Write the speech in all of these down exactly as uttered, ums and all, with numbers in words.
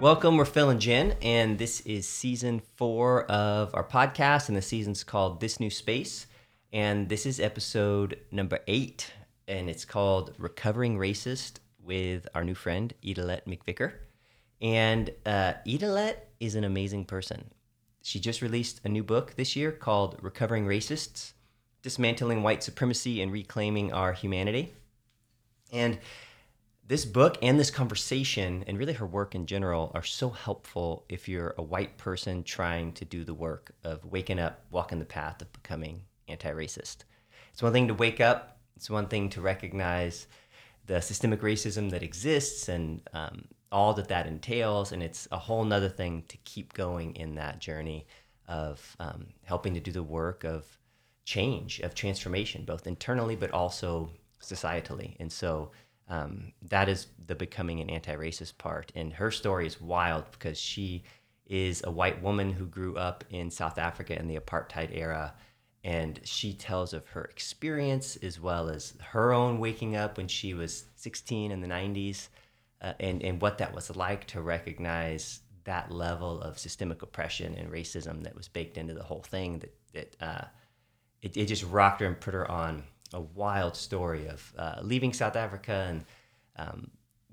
Welcome, we're Phil and Jen, and this is season four of our podcast, and the season's called This New Space, and this is episode number eight, and it's called Recovering Racist with our new friend, Idelette McVicker. And uh, Idelette is an amazing person. She just released a new book this year called Recovering Racists: Dismantling White Supremacy and Reclaiming Our Humanity. And this book and this conversation, and really her work in general, are so helpful if you're a white person trying to do the work of waking up, walking the path of becoming anti-racist. It's one thing to wake up. It's one thing to recognize the systemic racism that exists and um, all that that entails. And it's a whole nother thing to keep going in that journey of um, helping to do the work of change, of transformation, both internally but also societally. And so Um, that is the becoming an anti-racist part. And her story is wild because she is a white woman who grew up in South Africa in the apartheid era. And she tells of her experience as well as her own waking up when she was sixteen in the nineties uh, and, and what that was like to recognize that level of systemic oppression and racism that was baked into the whole thing. That, that uh, it, it just rocked her and put her on a wild story of uh, leaving South Africa and um,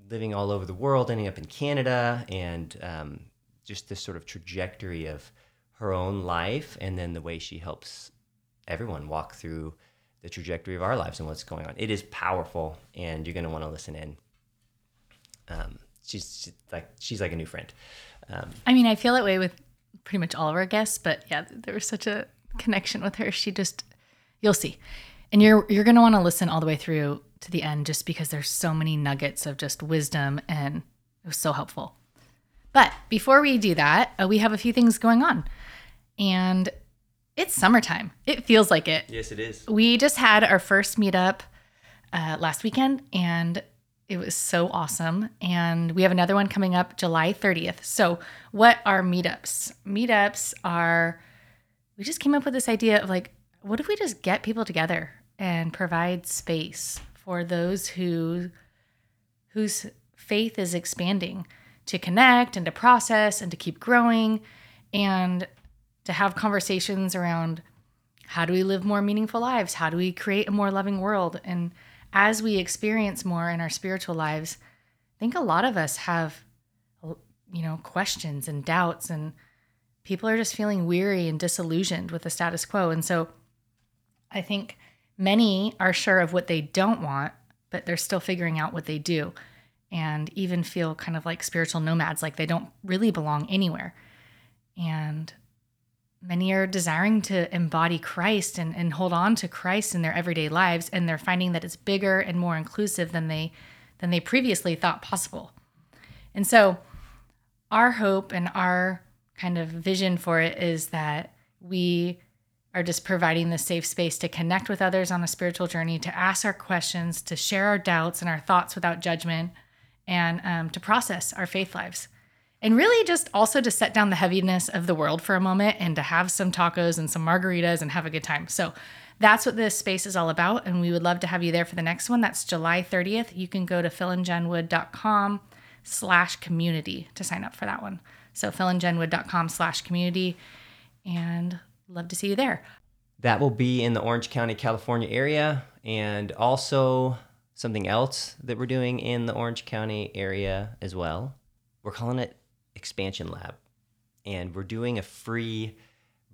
living all over the world, ending up in Canada, and um, just this sort of trajectory of her own life, and then the way she helps everyone walk through the trajectory of our lives and what's going on. It is powerful, and you're going to want to listen in. Um, she's, she's like she's like a new friend. Um, I mean, I feel that way with pretty much all of our guests, but yeah, there was such a connection with her. She just, you'll see. And you're you're going to want to listen all the way through to the end just because there's so many nuggets of just wisdom, and it was so helpful. But before we do that, uh, we have a few things going on. And it's summertime. It feels like it. Yes, it is. We just had our first meetup uh, last weekend, and it was so awesome. And we have another one coming up July thirtieth. So what are meetups? Meetups are, we just came up with this idea of like, what if we just get people together and provide space for those who whose faith is expanding to connect and to process and to keep growing and to have conversations around how do we live more meaningful lives? How do we create a more loving world? And as we experience more in our spiritual lives, I think a lot of us have, you know, questions and doubts, and people are just feeling weary and disillusioned with the status quo. And so I think many are sure of what they don't want, but they're still figuring out what they do and even feel kind of like spiritual nomads, like they don't really belong anywhere. And many are desiring to embody Christ and, and hold on to Christ in their everyday lives, and they're finding that it's bigger and more inclusive than they than they previously thought possible. And so our hope and our kind of vision for it is that we are just providing the safe space to connect with others on a spiritual journey, to ask our questions, to share our doubts and our thoughts without judgment, and um, to process our faith lives. And really just also to set down the heaviness of the world for a moment and to have some tacos and some margaritas and have a good time. So that's what this space is all about, and we would love to have you there for the next one. That's July thirtieth. You can go to philandjenwood.com slash community to sign up for that one. So philandjenwood.com slash community. And love to see you there. That will be in the Orange County, California area, and also something else that we're doing in the Orange County area as well. We're calling it Expansion Lab, and we're doing a free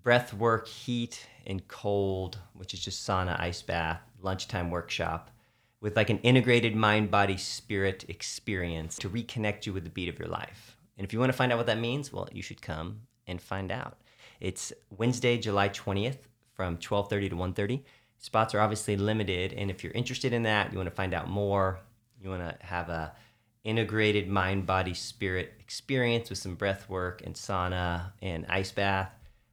breath work, heat and cold, which is just sauna, ice bath, lunchtime workshop with like an integrated mind, body, spirit experience to reconnect you with the beat of your life. And if you want to find out what that means, well, you should come and find out. It's Wednesday, July twentieth from twelve thirty to one thirty. Spots are obviously limited, and if you're interested in that, you want to find out more, you want to have a integrated mind, body, spirit experience with some breath work and sauna and ice bath,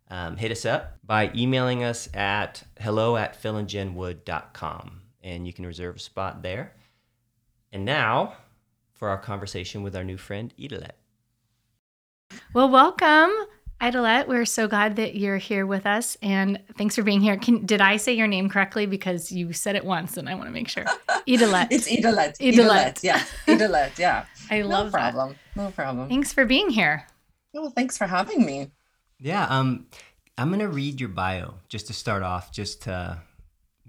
um, hit us up by emailing us at hello at philandjenwood.com, and you can reserve a spot there. And now for our conversation with our new friend, Idelette. Well, welcome, Idelette. We're so glad that you're here with us, and thanks for being here. Can, did I say your name correctly? Because you said it once, and I want to make sure. Idelette. It's Idelette. Idelette. Idelette. Yeah. Idelette. Yeah. I love no problem. No problem. Thanks for being here. Yeah, well, thanks for having me. Yeah, um, I'm going to read your bio just to start off, just to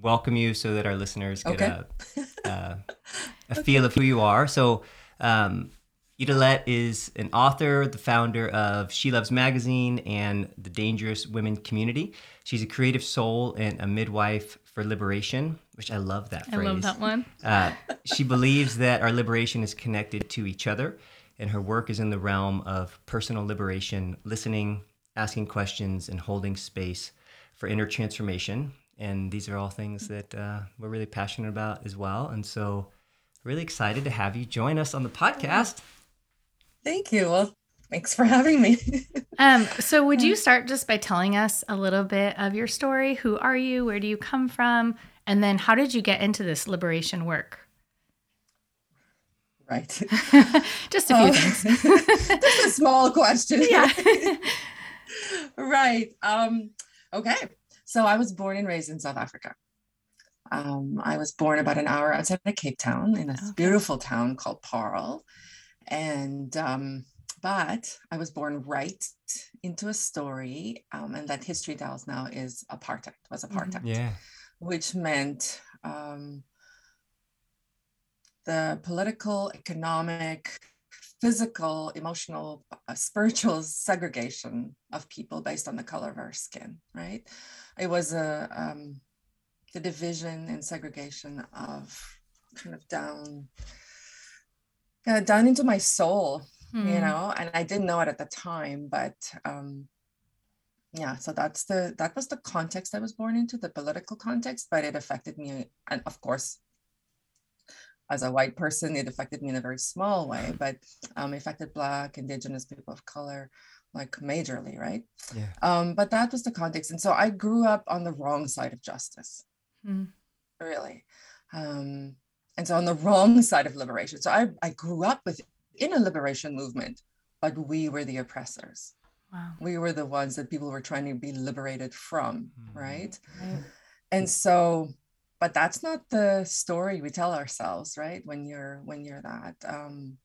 welcome you so that our listeners get okay. a, uh, a okay. feel of who you are. So um, Idelette is an author, the founder of She Loves Magazine and the Dangerous Women Community. She's a creative soul and a midwife for liberation, which I love that phrase. I love that one. Uh, she believes that our liberation is connected to each other, and her work is in the realm of personal liberation, listening, asking questions, and holding space for inner transformation. And these are all things that uh, we're really passionate about as well. And so really excited to have you join us on the podcast. Thank you. Well, thanks for having me. um, so would you start just by telling us a little bit of your story? Who are you? Where do you come from? And then how did you get into this liberation work? Right. Just a few um, things. Just a small question. Yeah. Right. Um, okay. So I was born and raised in South Africa. Um, I was born about an hour outside of Cape Town in a okay. beautiful town called Paarl. And, um, but I was born right into a story. Um, and that history tells now is apartheid, was apartheid, mm-hmm. yeah. which meant um, the political, economic, physical, emotional, uh, spiritual segregation of people based on the color of our skin, right? It was a, um, the division and segregation of kind of down, uh, down into my soul, mm. you know, and I didn't know it at the time, but um, yeah, so that's the, that was the context I was born into, the political context, but it affected me. And of course, as a white person, it affected me in a very small way, but um, affected Black, Indigenous people of color, like majorly, right? Yeah. Um, but that was the context. And so I grew up on the wrong side of justice, mm. really. Um, and so on the wrong side of liberation. So I, I grew up with in a liberation movement, but we were the oppressors. Wow. We were the ones that people were trying to be liberated from, mm. right? Mm. And so... But that's not the story we tell ourselves, right? When you're when you're that, um,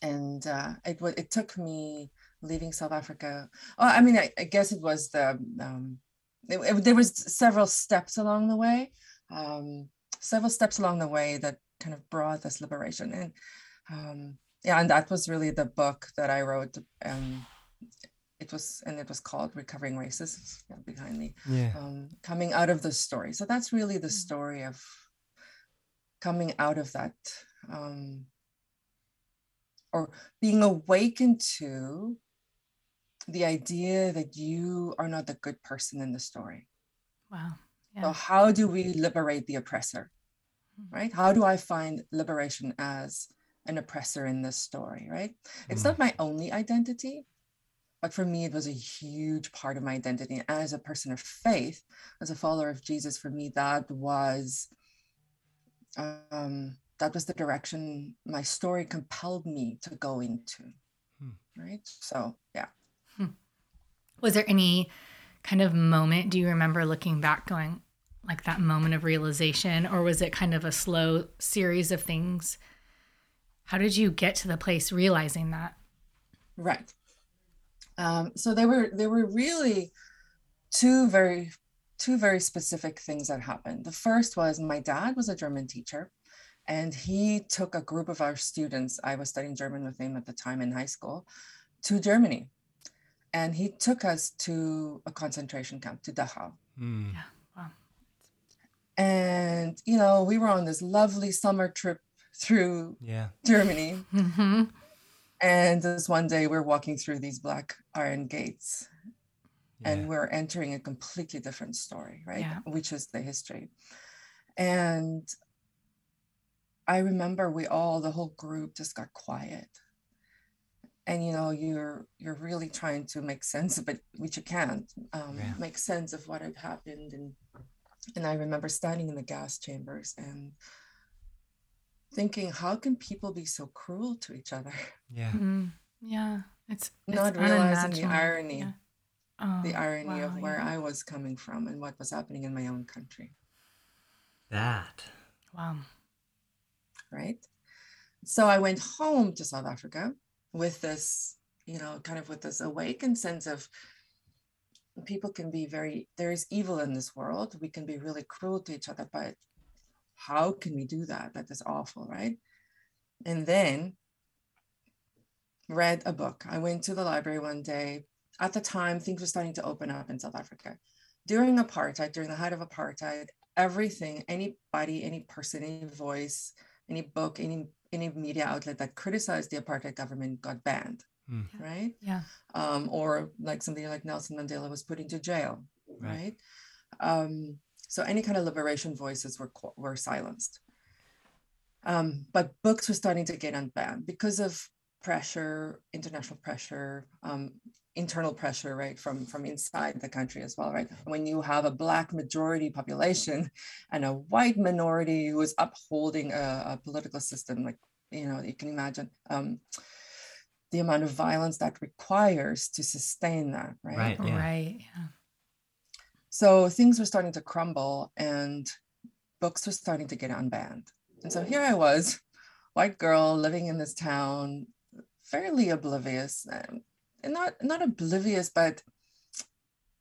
and uh, it it took me leaving South Africa. Oh, I mean, I, I guess it was the um, it, it, there was several steps along the way, um, several steps along the way that kind of brought this liberation, and um, yeah, and that was really the book that I wrote. Um, It was, and it was called Recovering Racists, behind me, yeah. um, coming out of the story. So that's really the story of coming out of that, um, or being awakened to the idea that you are not the good person in the story. Wow. Yeah. So how do we liberate the oppressor, right? How do I find liberation as an oppressor in this story, right? Mm. It's not my only identity. But for me, it was a huge part of my identity. As a person of faith, as a follower of Jesus, for me, that was um, that was the direction my story compelled me to go into, hmm. right? So, yeah. Hmm. Was there any kind of moment, do you remember looking back going, like that moment of realization, or was it kind of a slow series of things? How did you get to the place realizing that? Right. Um, so there were there were really two very two very specific things that happened. The first was my dad was a German teacher, and he took a group of our students. I was studying German with him at the time in high school, to Germany, and he took us to a concentration camp, to Dachau. Mm. Yeah, wow. And you know, we were on this lovely summer trip through yeah. Germany. Mm-hmm. And this one day we're walking through these black iron gates yeah. and we're entering a completely different story, right? Yeah. Which is the history. And I remember we all, the whole group just got quiet. And, you know, you're you're really trying to make sense of it, which you can't um, yeah. make sense of what had happened. And, and I remember standing in the gas chambers and thinking, how can people be so cruel to each other? Yeah. Mm-hmm. Yeah. It's, it's not realizing the irony, yeah. oh, the irony wow, of where yeah. I was coming from and what was happening in my own country. That. Wow. Right. So I went home to South Africa with this, you know, kind of with this awakened sense of people can be very, there is evil in this world. We can be really cruel to each other, but how can we do that? That is awful, right? And then read a book. I went to the library one day. At the time, things were starting to open up in South Africa. During apartheid, during the height of apartheid, everything, anybody, any person, any voice, any book, any any media outlet that criticized the apartheid government got banned, mm. right? Yeah. Um, or like somebody like Nelson Mandela was put into jail, right? right? Um, so any kind of liberation voices were were silenced. Um, but books were starting to get unbanned because of pressure, international pressure, um, internal pressure, right, from, from inside the country as well, right? When you have a Black majority population and a white minority who is upholding a, a political system, like, you know, you can imagine um, the amount of violence that requires to sustain that, right? Right, yeah. right. Yeah. So things were starting to crumble and books were starting to get unbanned. And so here I was, white girl living in this town, fairly oblivious, and not not oblivious, but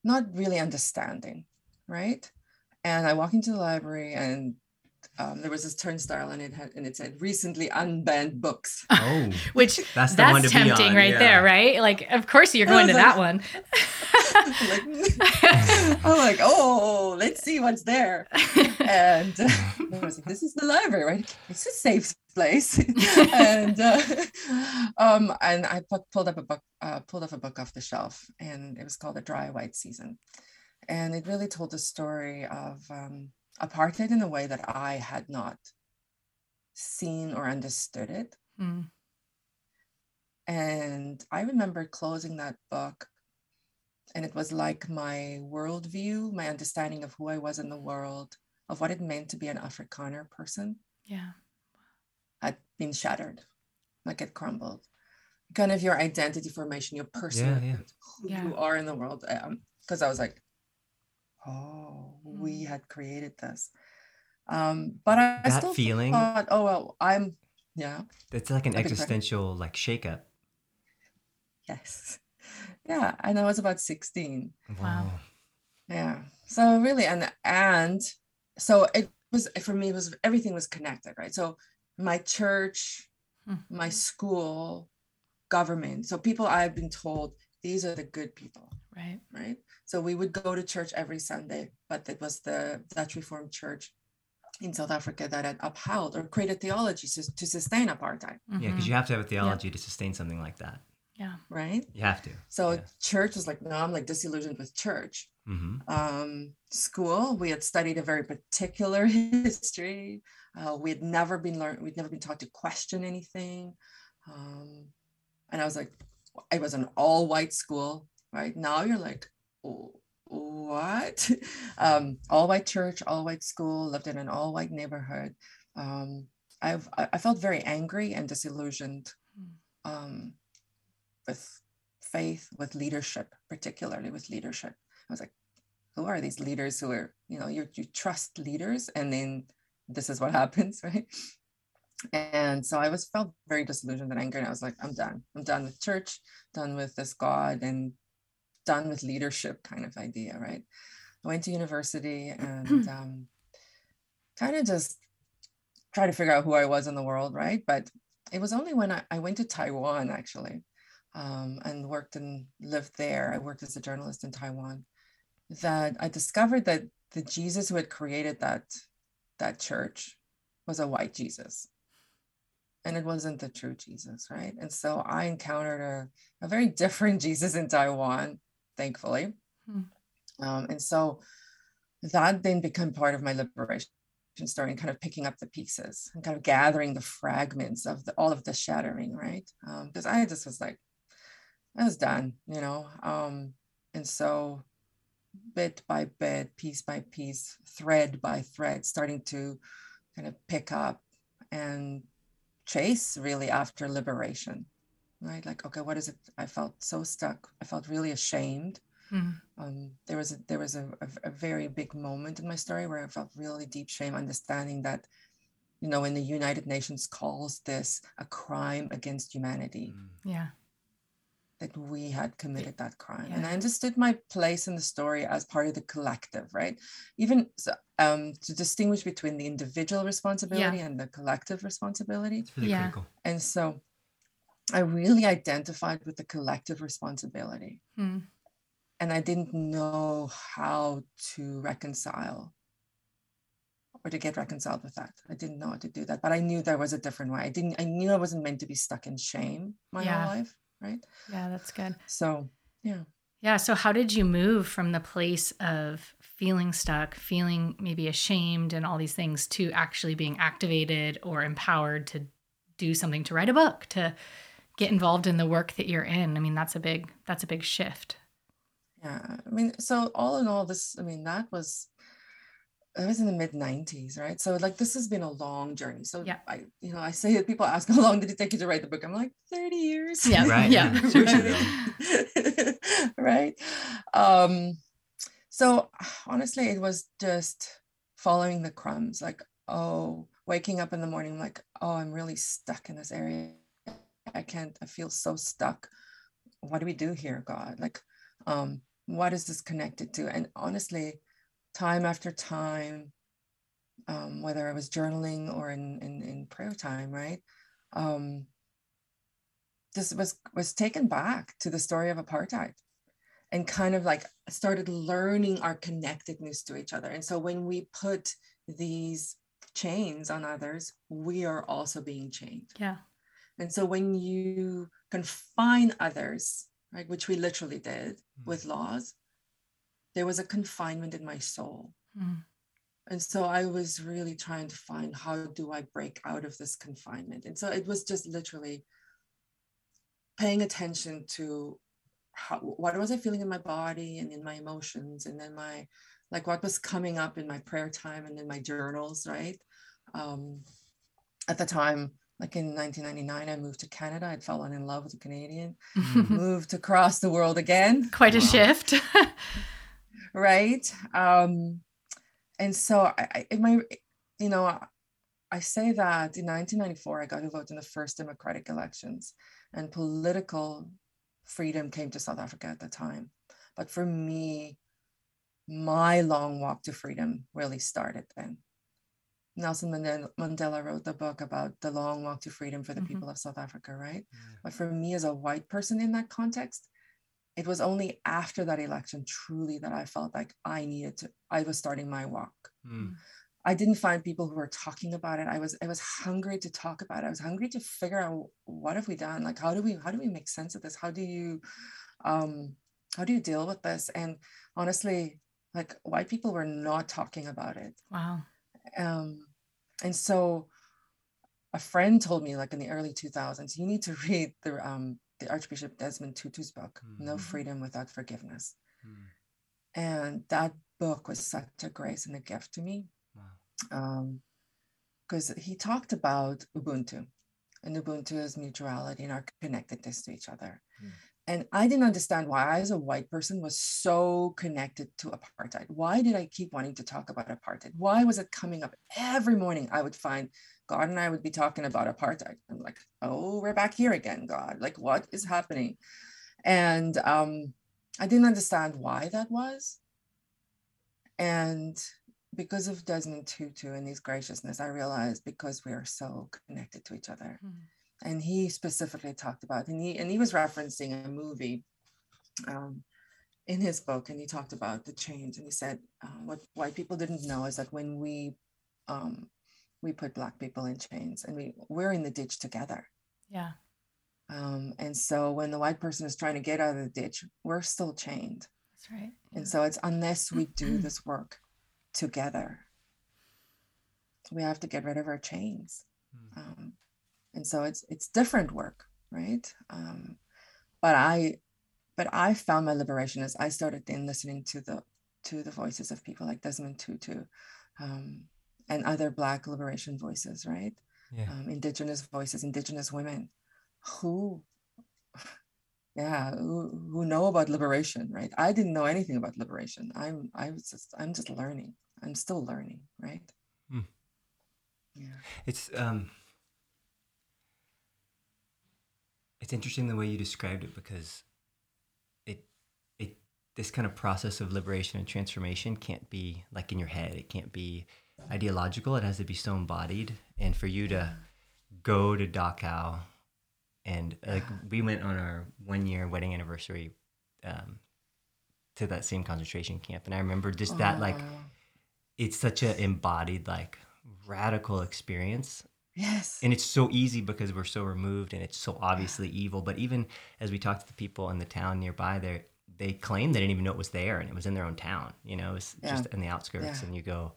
not really understanding, right? And I walk into the library, and um, there was this turnstile, and it had and it said recently unbanned books. Oh, which that's, the that's one to tempting, be on. right yeah. there, right? Like, of course you're going to like, that one. like, I'm like, oh, let's see what's there. And uh, I was like, this is the library, right? It's a safe place. and uh, um, and I pulled up a book, uh, pulled up a book off the shelf, and it was called A Dry White Season, and it really told the story of um, apartheid in a way that I had not seen or understood it. Mm. And I remember closing that book. And it was like my worldview, my understanding of who I was in the world, of what it meant to be an Afrikaner person. Yeah. Had been shattered, like it crumbled. Kind of your identity formation, your personhood, yeah, yeah. who yeah. you are in the world. Because um, I was like, oh, mm. we had created this. Um, but I, I still feeling, thought, oh, well, I'm, yeah. It's like an That'd existential like shakeup. Yes. Yeah, and I was about sixteen. Wow. Yeah. So really, and and so it was for me. It was everything was connected, right? So my church, mm-hmm. my school, government. So people I've been told these are the good people, right? Right. So we would go to church every Sunday, but it was the Dutch Reformed Church in South Africa that had upheld or created theology to, to sustain apartheid. Mm-hmm. Yeah, because you have to have a theology yeah. to sustain something like that. Yeah. Right. You have to. So yeah. church was like, no, I'm like disillusioned with church. Mm-hmm. Um, school, we had studied a very particular history. Uh, we had never been learned. We'd never been taught to question anything. Um, and I was like, it was an all white school, right? Now you're like, oh, what? um, all white church, all white school, lived in an all white neighborhood. Um, I've, I felt very angry and disillusioned. Um, with faith, with leadership, particularly with leadership. I was like, who are these leaders who are, you know, you you trust leaders and then this is what happens, right? And so I was felt very disillusioned and angry. And I was like, I'm done. I'm done with church, done with this God and done with leadership kind of idea, right? I went to university and um, kind of just try to figure out who I was in the world, right? But it was only when I, I went to Taiwan, actually, Um, and worked and lived there. I worked as a journalist in Taiwan, that I discovered that the Jesus who had created that, that church was a white Jesus. And it wasn't the true Jesus, right? And so I encountered a, a very different Jesus in Taiwan, thankfully. Hmm. Um, and so that then became part of my liberation story and kind of picking up the pieces and kind of gathering the fragments of the, all of the shattering, right? Because um, I just was like, I was done, you know, um, and so bit by bit, piece by piece, thread by thread, starting to kind of pick up and chase really after liberation, right? Like, okay, what is it? I felt so stuck. I felt really ashamed. Mm-hmm. Um, there was a, there was a, a, a very big moment in my story where I felt really deep shame, understanding that you know, when the United Nations calls this a crime against humanity. Yeah. That we had committed that crime. Yeah. And I understood my place in the story as part of the collective, right? Even so, um, to distinguish between the individual responsibility yeah. and the collective responsibility. It's really yeah. critical. And so I really identified with the collective responsibility. Mm. And I didn't know how to reconcile or to get reconciled with that. I didn't know how to do that, but I knew there was a different way. I didn't, I knew I wasn't meant to be stuck in shame my yeah. whole life. Right. Yeah, that's good. So, yeah. Yeah. So how did you move from the place of feeling stuck, feeling maybe ashamed and all these things to actually being activated or empowered to do something, to write a book, to get involved in the work that you're in? I mean, that's a big, that's a big shift. Yeah. I mean, so all in all this, I mean, that was, I was in the mid nineties, right? So like, this has been a long journey. So yeah. I, you know, I say that people ask, how long did it take you to write the book? I'm like, thirty years. Yeah. Right. yeah. right. right. Um, so honestly, it was just following the crumbs, like, oh, waking up in the morning, like, oh, I'm really stuck in this area. I can't, I feel so stuck. What do we do here, God? Like, um, what is this connected to? And honestly, time after time, um, whether I was journaling or in, in, in prayer time, right? Um, this was, was taken back to the story of apartheid and kind of like started learning our connectedness to each other. And so when we put these chains on others, we are also being chained. Yeah. And so when you confine others, right, which we literally did mm. with laws, there was a confinement in my soul. Mm. And so I was really trying to find, how do I break out of this confinement? And so it was just literally paying attention to how, what was I feeling in my body and in my emotions, and then my, like what was coming up in my prayer time and in my journals, right? Um, at the time, like in nineteen ninety-nine, I moved to Canada. I'd fallen in love with a Canadian, mm-hmm. moved across the world again. Quite a wow. shift. Right. Um, and so I, I, in my, you know, I, I say that in nineteen ninety-four, I got to vote in the first democratic elections, and political freedom came to South Africa at the time. But for me, my long walk to freedom really started then. Nelson Mandela wrote the book about the long walk to freedom for the mm-hmm. people of South Africa, right? Mm-hmm. But for me as a white person in that context, it was only after that election truly that I felt like I needed to, I was starting my walk. Mm. I didn't find people who were talking about it. I was, I was hungry to talk about it. I was hungry to figure out, what have we done? Like, how do we, how do we make sense of this? How do you, um, how do you deal with this? And honestly, like, white people were not talking about it. Wow. Um, and so a friend told me, like in the early two thousands, you need to read the, um, the Archbishop Desmond Tutu's book, mm-hmm. No Freedom Without Forgiveness. Mm-hmm. And that book was such a grace and a gift to me. Wow. Um, because he talked about Ubuntu, and Ubuntu is mutuality and our connectedness to each other. Mm-hmm. And I didn't understand why I, as a white person, was so connected to apartheid. Why did I keep wanting to talk about apartheid? Why was it coming up every morning? I would find God and I would be talking about apartheid. I'm like, oh, we're back here again, God. Like, what is happening? And um, I didn't understand why that was. And because of Desmond Tutu and his graciousness, I realized, because we are so connected to each other. Mm-hmm. And he specifically talked about, and he and he was referencing a movie um, in his book, and he talked about the change. And he said, uh, what white people didn't know is that when we um, we put Black people in chains, and we we're in the ditch together. Yeah. Um, and so when the white person is trying to get out of the ditch, we're still chained. That's right. Yeah. And so it's, unless we do this work together, we have to get rid of our chains. Mm. Um, And so it's it's different work, right? Um, but I, but I found my liberation as I started then listening to the to the voices of people like Desmond Tutu, um, and other Black liberation voices, right? Yeah. Um, indigenous voices, Indigenous women, who, yeah, who, who know about liberation, right? I didn't know anything about liberation. I'm I was just I'm just learning. I'm still learning, right? Mm. Yeah. It's um, it's interesting the way you described it, because it it this kind of process of liberation and transformation can't be like in your head. It can't be ideological. It has to be so embodied. And for you to go to Dachau, and like we went on our one year wedding anniversary um, to that same concentration camp, and I remember just oh. that like it's such an embodied like radical experience. Yes. And it's so easy because we're so removed and it's so obviously yeah. evil. But even as we talked to the people in the town nearby there, they claimed they didn't even know it was there and it was in their own town, you know, it's yeah. just in the outskirts yeah. and you go,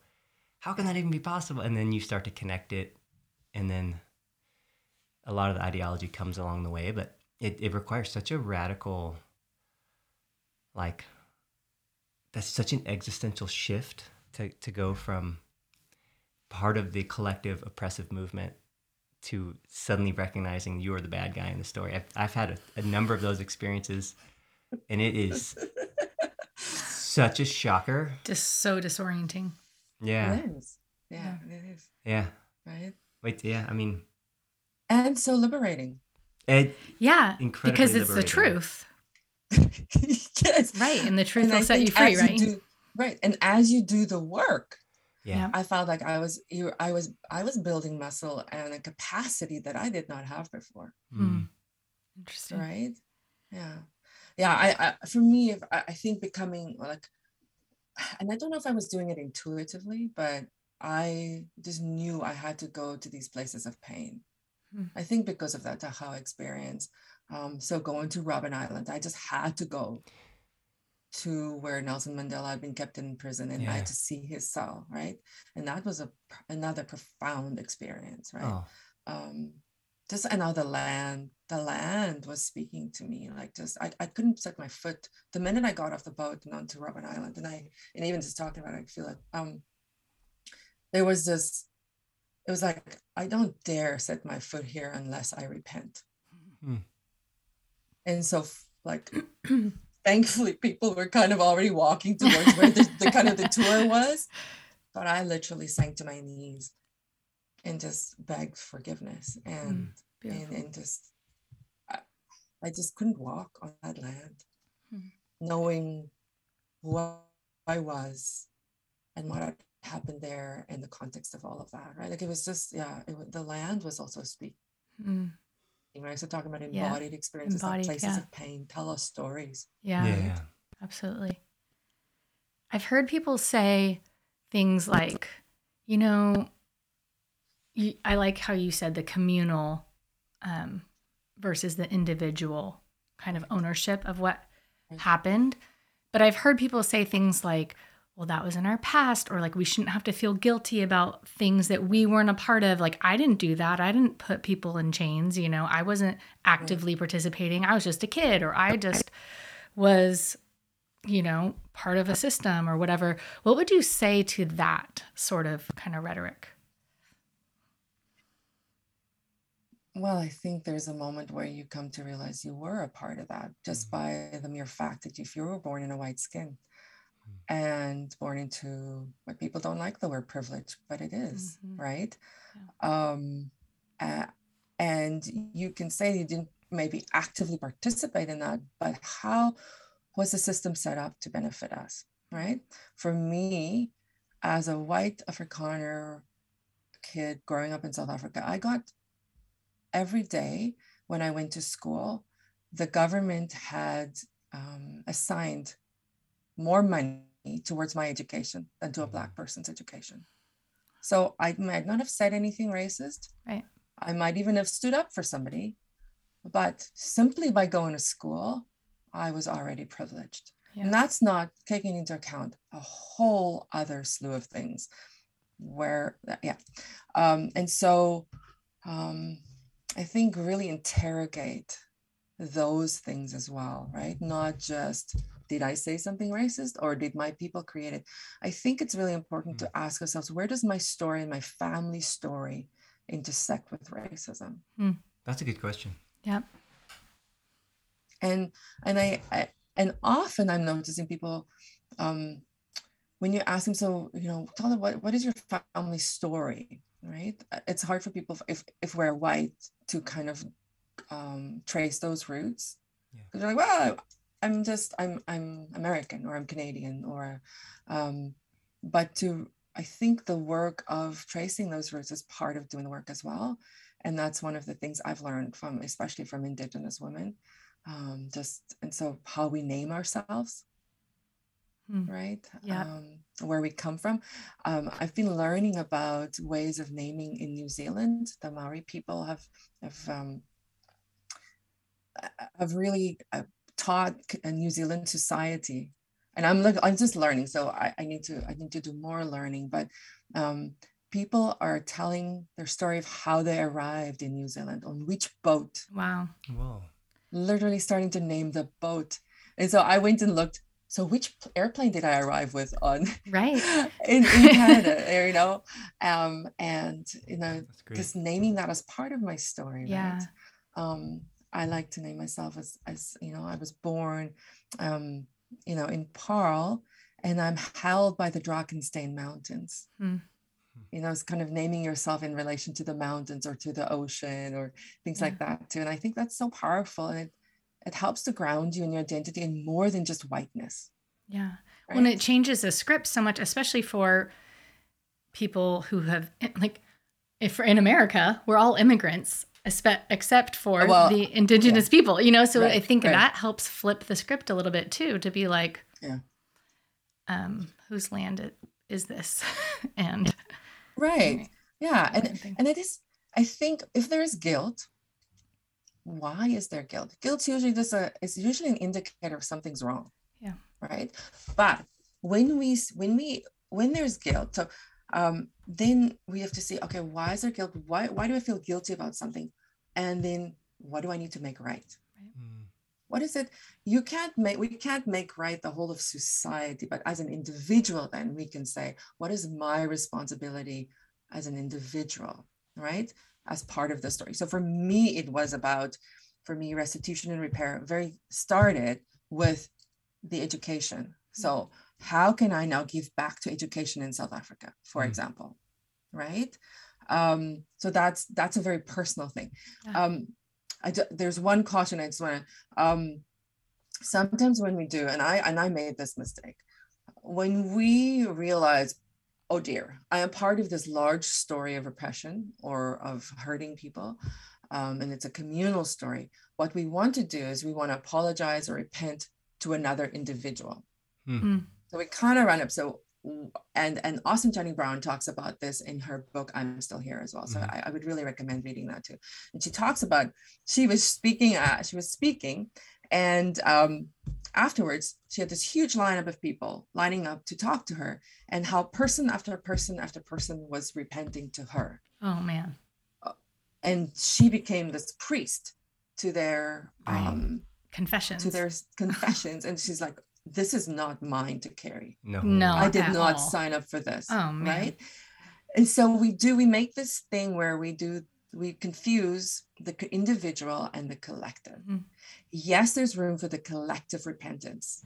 how can that even be possible? And then you start to connect it, and then a lot of the ideology comes along the way, but it, it requires such a radical, like, that's such an existential shift to, to go from part of the collective oppressive movement to suddenly recognizing you're the bad guy in the story. I've, I've had a, a number of those experiences, and it is such a shocker. Just so disorienting. Yeah. It is. Yeah, yeah. It is. Yeah. Right? Wait, yeah, I mean. And so liberating. And yeah. Incredibly because it's liberating. The truth. Yes. Right. And the truth and will I set you free, right? You do, right. And as you do the work, yeah, I felt like I was, you, I was, I was building muscle and a capacity that I did not have before. Mm. Interesting, right? Yeah, yeah. I, I for me, if, I think becoming like, and I don't know if I was doing it intuitively, but I just knew I had to go to these places of pain. Mm. I think because of that Dachau experience. Um, so going to Robben Island, I just had to go to where Nelson Mandela had been kept in prison, and yeah. I had to see his cell, right? And that was a another profound experience, right? Oh. Um, just another land. The land was speaking to me, like just, I, I couldn't set my foot. The minute I got off the boat and onto Robben Island, and I, and even just talking about it, I feel like um, there was this, it was like, I don't dare set my foot here unless I repent. Mm. And so like, thankfully, people were kind of already walking towards where the, the kind of the tour was, but I literally sank to my knees and just begged forgiveness, and mm, and, and just I, I just couldn't walk on that land, mm. knowing who I was and what had happened there in the context of all of that. Right, like it was just yeah, it, the land was also speaking. Mm. Right, so talking about embodied yeah. experiences, embodied, like places yeah. of pain, tell us stories. Yeah, yeah, yeah, absolutely. I've heard people say things like, you know, you, I like how you said the communal um, versus the individual kind of ownership of what happened. But I've heard people say things like, well, that was in our past, or like we shouldn't have to feel guilty about things that we weren't a part of. Like, I didn't do that. I didn't put people in chains. You know, I wasn't actively participating. I was just a kid, or I just was, you know, part of a system or whatever. What would you say to that sort of kind of rhetoric? Well, I think there's a moment where you come to realize you were a part of that just by the mere fact that if you were born in a white skin, and born into what people don't like the word privilege, but it is, mm-hmm. right? Yeah. Um, uh, and you can say you didn't maybe actively participate in that, but how was the system set up to benefit us, right? For me, as a white Afrikaner kid growing up in South Africa, I got every day when I went to school, the government had um, assigned more money towards my education than to a Black person's education. So I might not have said anything racist. Right. I might even have stood up for somebody, but simply by going to school, I was already privileged. Yeah. And that's not taking into account a whole other slew of things where, yeah. Um, and so um, I think really interrogate those things as well, right? Not just, did I say something racist, or did my people create it? I think it's really important mm. to ask ourselves, where does my story and my family story intersect with racism? Mm. That's a good question. Yeah. And and I, I and often I'm noticing people, um, when you ask them, so, you know, tell them, what, what is your family story? right? It's hard for people if if we're white to kind of um, trace those roots. Yeah. They're like, well, I'm just I'm I'm American, or I'm Canadian, or um, but to I think the work of tracing those roots is part of doing the work as well. And that's one of the things I've learned from, especially from Indigenous women, um, just, and so how we name ourselves, hmm. right? Yeah. Um, where we come from. Um, I've been learning about ways of naming in New Zealand. The Maori people have, have, um, have really uh, taught New Zealand society. And I'm I'm just learning, so I, I need to I need to do more learning. But um, people are telling their story of how they arrived in New Zealand, on which boat. Wow! Wow! Literally starting to name the boat, and so I went and looked. So which airplane did I arrive with on? Right. in, in Canada, you know, um, and you know, just naming that as part of my story. Yeah. Right? Um, I like to name myself as as you know, I was born. Um, you know, in Paarl, and I'm held by the Drakenstein Mountains. Hmm. You know, it's kind of naming yourself in relation to the mountains or to the ocean or things yeah. like that too. And I think that's so powerful, and it, it helps to ground you in your identity and more than just whiteness. Yeah. Right? When it changes the script so much, especially for people who have, like, if we're in America, we're all immigrants except for well, the indigenous yeah. people, you know, so right, I think right. that helps flip the script a little bit too, to be like, yeah. um, whose land it, is this? and right. Anyway, yeah. And, and it is, I think if there is guilt, why is there guilt? Guilt's usually just a, it's usually an indicator of something's wrong. Yeah. Right. But when we, when we, when there's guilt, so Um, then we have to see, okay, why is there guilt? Why why do I feel guilty about something? And then what do I need to make right? right. Mm. What is it? You can't make, we can't make right the whole of society, but as an individual, then we can say, what is my responsibility as an individual, right? As part of the story. So for me, it was about, for me, restitution and repair very started with the education. Mm. So how can I now give back to education in South Africa, for mm. example, right? Um, so that's that's a very personal thing. Yeah. Um, I do, there's one caution I just want to. Um, sometimes when we do, and I and I made this mistake, when we realize, oh dear, I am part of this large story of repression or of hurting people, um, and it's a communal story. What we want to do is we want to apologize or repent to another individual. Mm. Mm. So we kind of run up. So, and, and Austin Channing Brown talks about this in her book, I'm Still Here as well. So mm-hmm. I, I would really recommend reading that too. And she talks about, she was speaking, uh, she was speaking. And um, afterwards, she had this huge lineup of people lining up to talk to her, and how person after person after person was repenting to her. Oh man. And she became this priest to their right. um, confessions, to their confessions. And she's like, this is not mine to carry. No, no, I did not all. sign up for this. Oh, man. Right. And so we do, we make this thing where we do, we confuse the individual and the collective. Mm-hmm. Yes, there's room for the collective repentance.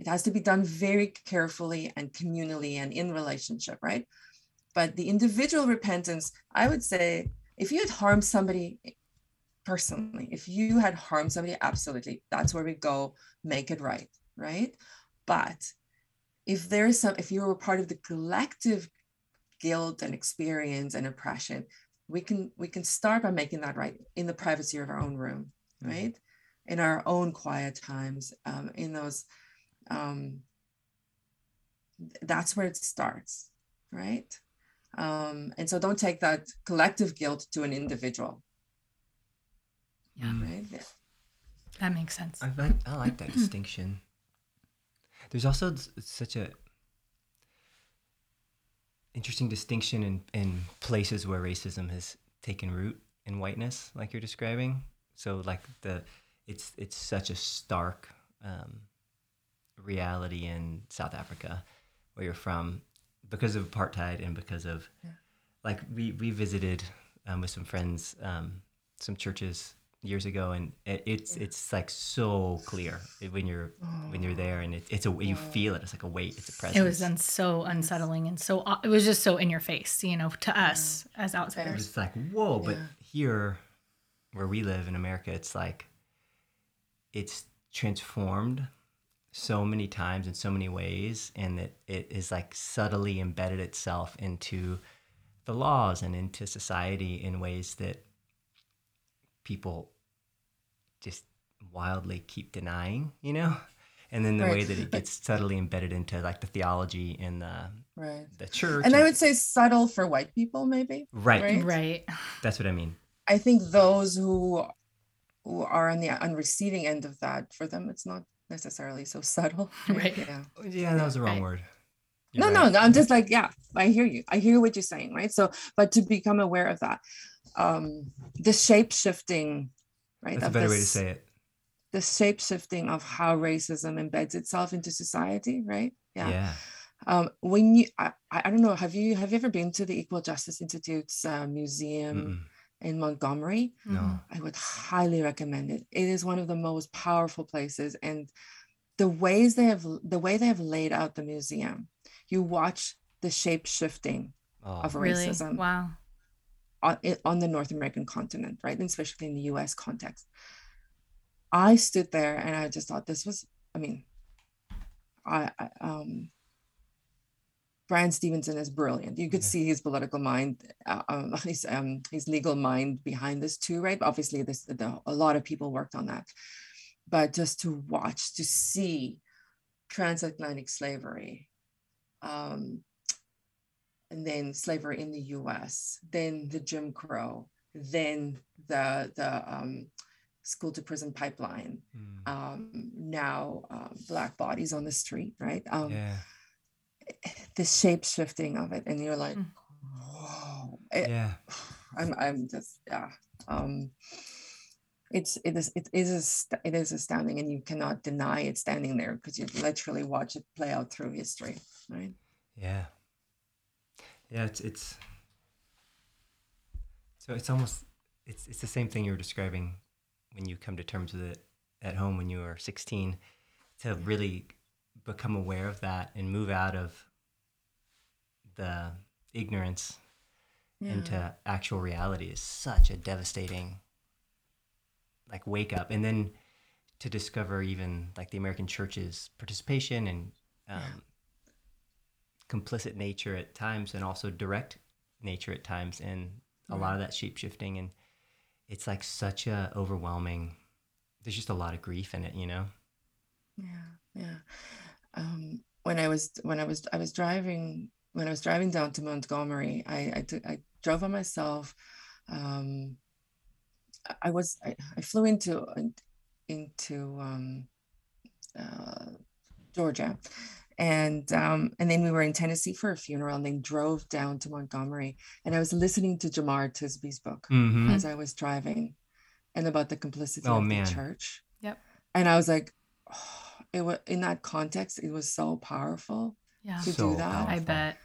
It has to be done very carefully and communally and in relationship, right? But the individual repentance, I would say, if you had harmed somebody personally, if you had harmed somebody, absolutely, that's where we go, make it right. Right. But if there is some, if you were part of the collective guilt and experience and oppression, we can, we can start by making that right in the privacy of our own room, right? Mm-hmm. In our own quiet times, um, in those, um, that's where it starts. Right. Um, and so don't take that collective guilt to an individual. Yeah. Right. Yeah. That makes sense. I like, I like that distinction. There's also such a interesting distinction in, in places where racism has taken root in whiteness, like you're describing. So, like the, it's it's such a stark um, reality in South Africa, where you're from, because of apartheid and because of, yeah. like we we visited um, with some friends, um, some churches years ago, and it, it's yeah. it's like so clear when you're mm. when you're there, and it, it's a way you feel it. It's like a weight. It's a presence. It was un- so unsettling, and so it was just so in your face, you know, to us yeah. as outsiders. It's like whoa, yeah. but here, where we live in America, it's like it's transformed so many times in so many ways, and that it, it is like subtly embedded itself into the laws and into society in ways that people just wildly keep denying, you know? And then the right. way that it gets subtly embedded into like the theology and the right. the church. And I would say subtle for white people, maybe. Right. Right. right. That's what I mean. I think those who who are on the on receiving end of that, for them it's not necessarily so subtle. Right. Yeah. Yeah, that was the wrong right. word. You're no, right. no, no. I'm just like, yeah, I hear you. I hear what you're saying, right? So, but to become aware of that, um, the shape shifting, right? That's a better this, way to say it. The shape shifting of how racism embeds itself into society, right? Yeah. yeah. Um, when you, I, I don't know, have you have you ever been to the Equal Justice Institute's uh, museum? Mm-mm. In Montgomery, no. I would highly recommend it. It is one of the most powerful places, and the ways they have, the way they have laid out the museum, you watch the shape shifting oh, of racism. Really? Wow. On, on the North American continent, right, and especially in the U S context. I stood there and I just thought this was. I mean, I, I um. Bryan Stevenson is brilliant. You could yeah. see his political mind, uh, um, his um, his legal mind behind this too, right? Obviously, this the, a lot of people worked on that, but just to watch, to see transatlantic slavery, um, and then slavery in the U S, then the Jim Crow, then the the um, school to prison pipeline, mm. um, now uh, black bodies on the street, right? Um, yeah. The shape shifting of it, and you're like, whoa! It, yeah, I'm, I'm just, yeah. Um, it's, it is, it is, it is astounding, and you cannot deny it standing there because you literally watch it play out through history, right? Yeah, yeah. It's, it's. So it's almost, it's, it's the same thing you were describing when you come to terms with it at home when you were sixteen, to really become aware of that and move out of the ignorance yeah. into actual reality is such a devastating like wake up. And then to discover even like the American church's participation and um, yeah. complicit nature at times, and also direct nature at times, and a right. lot of that shape shifting. And it's like such a overwhelming, there's just a lot of grief in it, you know? Yeah. Yeah. Um, when I was, when I was, I was driving, when I was driving down to Montgomery, I, I, took, I drove by myself. Um, I was, I, I flew into, into, um, uh, Georgia, and, um, and then we were in Tennessee for a funeral, and then drove down to Montgomery, and I was listening to Jamar Tisby's book mm-hmm. as I was driving, and about the complicity oh, of man. the church. Yep. And I was like, oh, it was, in that context, it was so powerful yeah. to so do that. Powerful. I bet.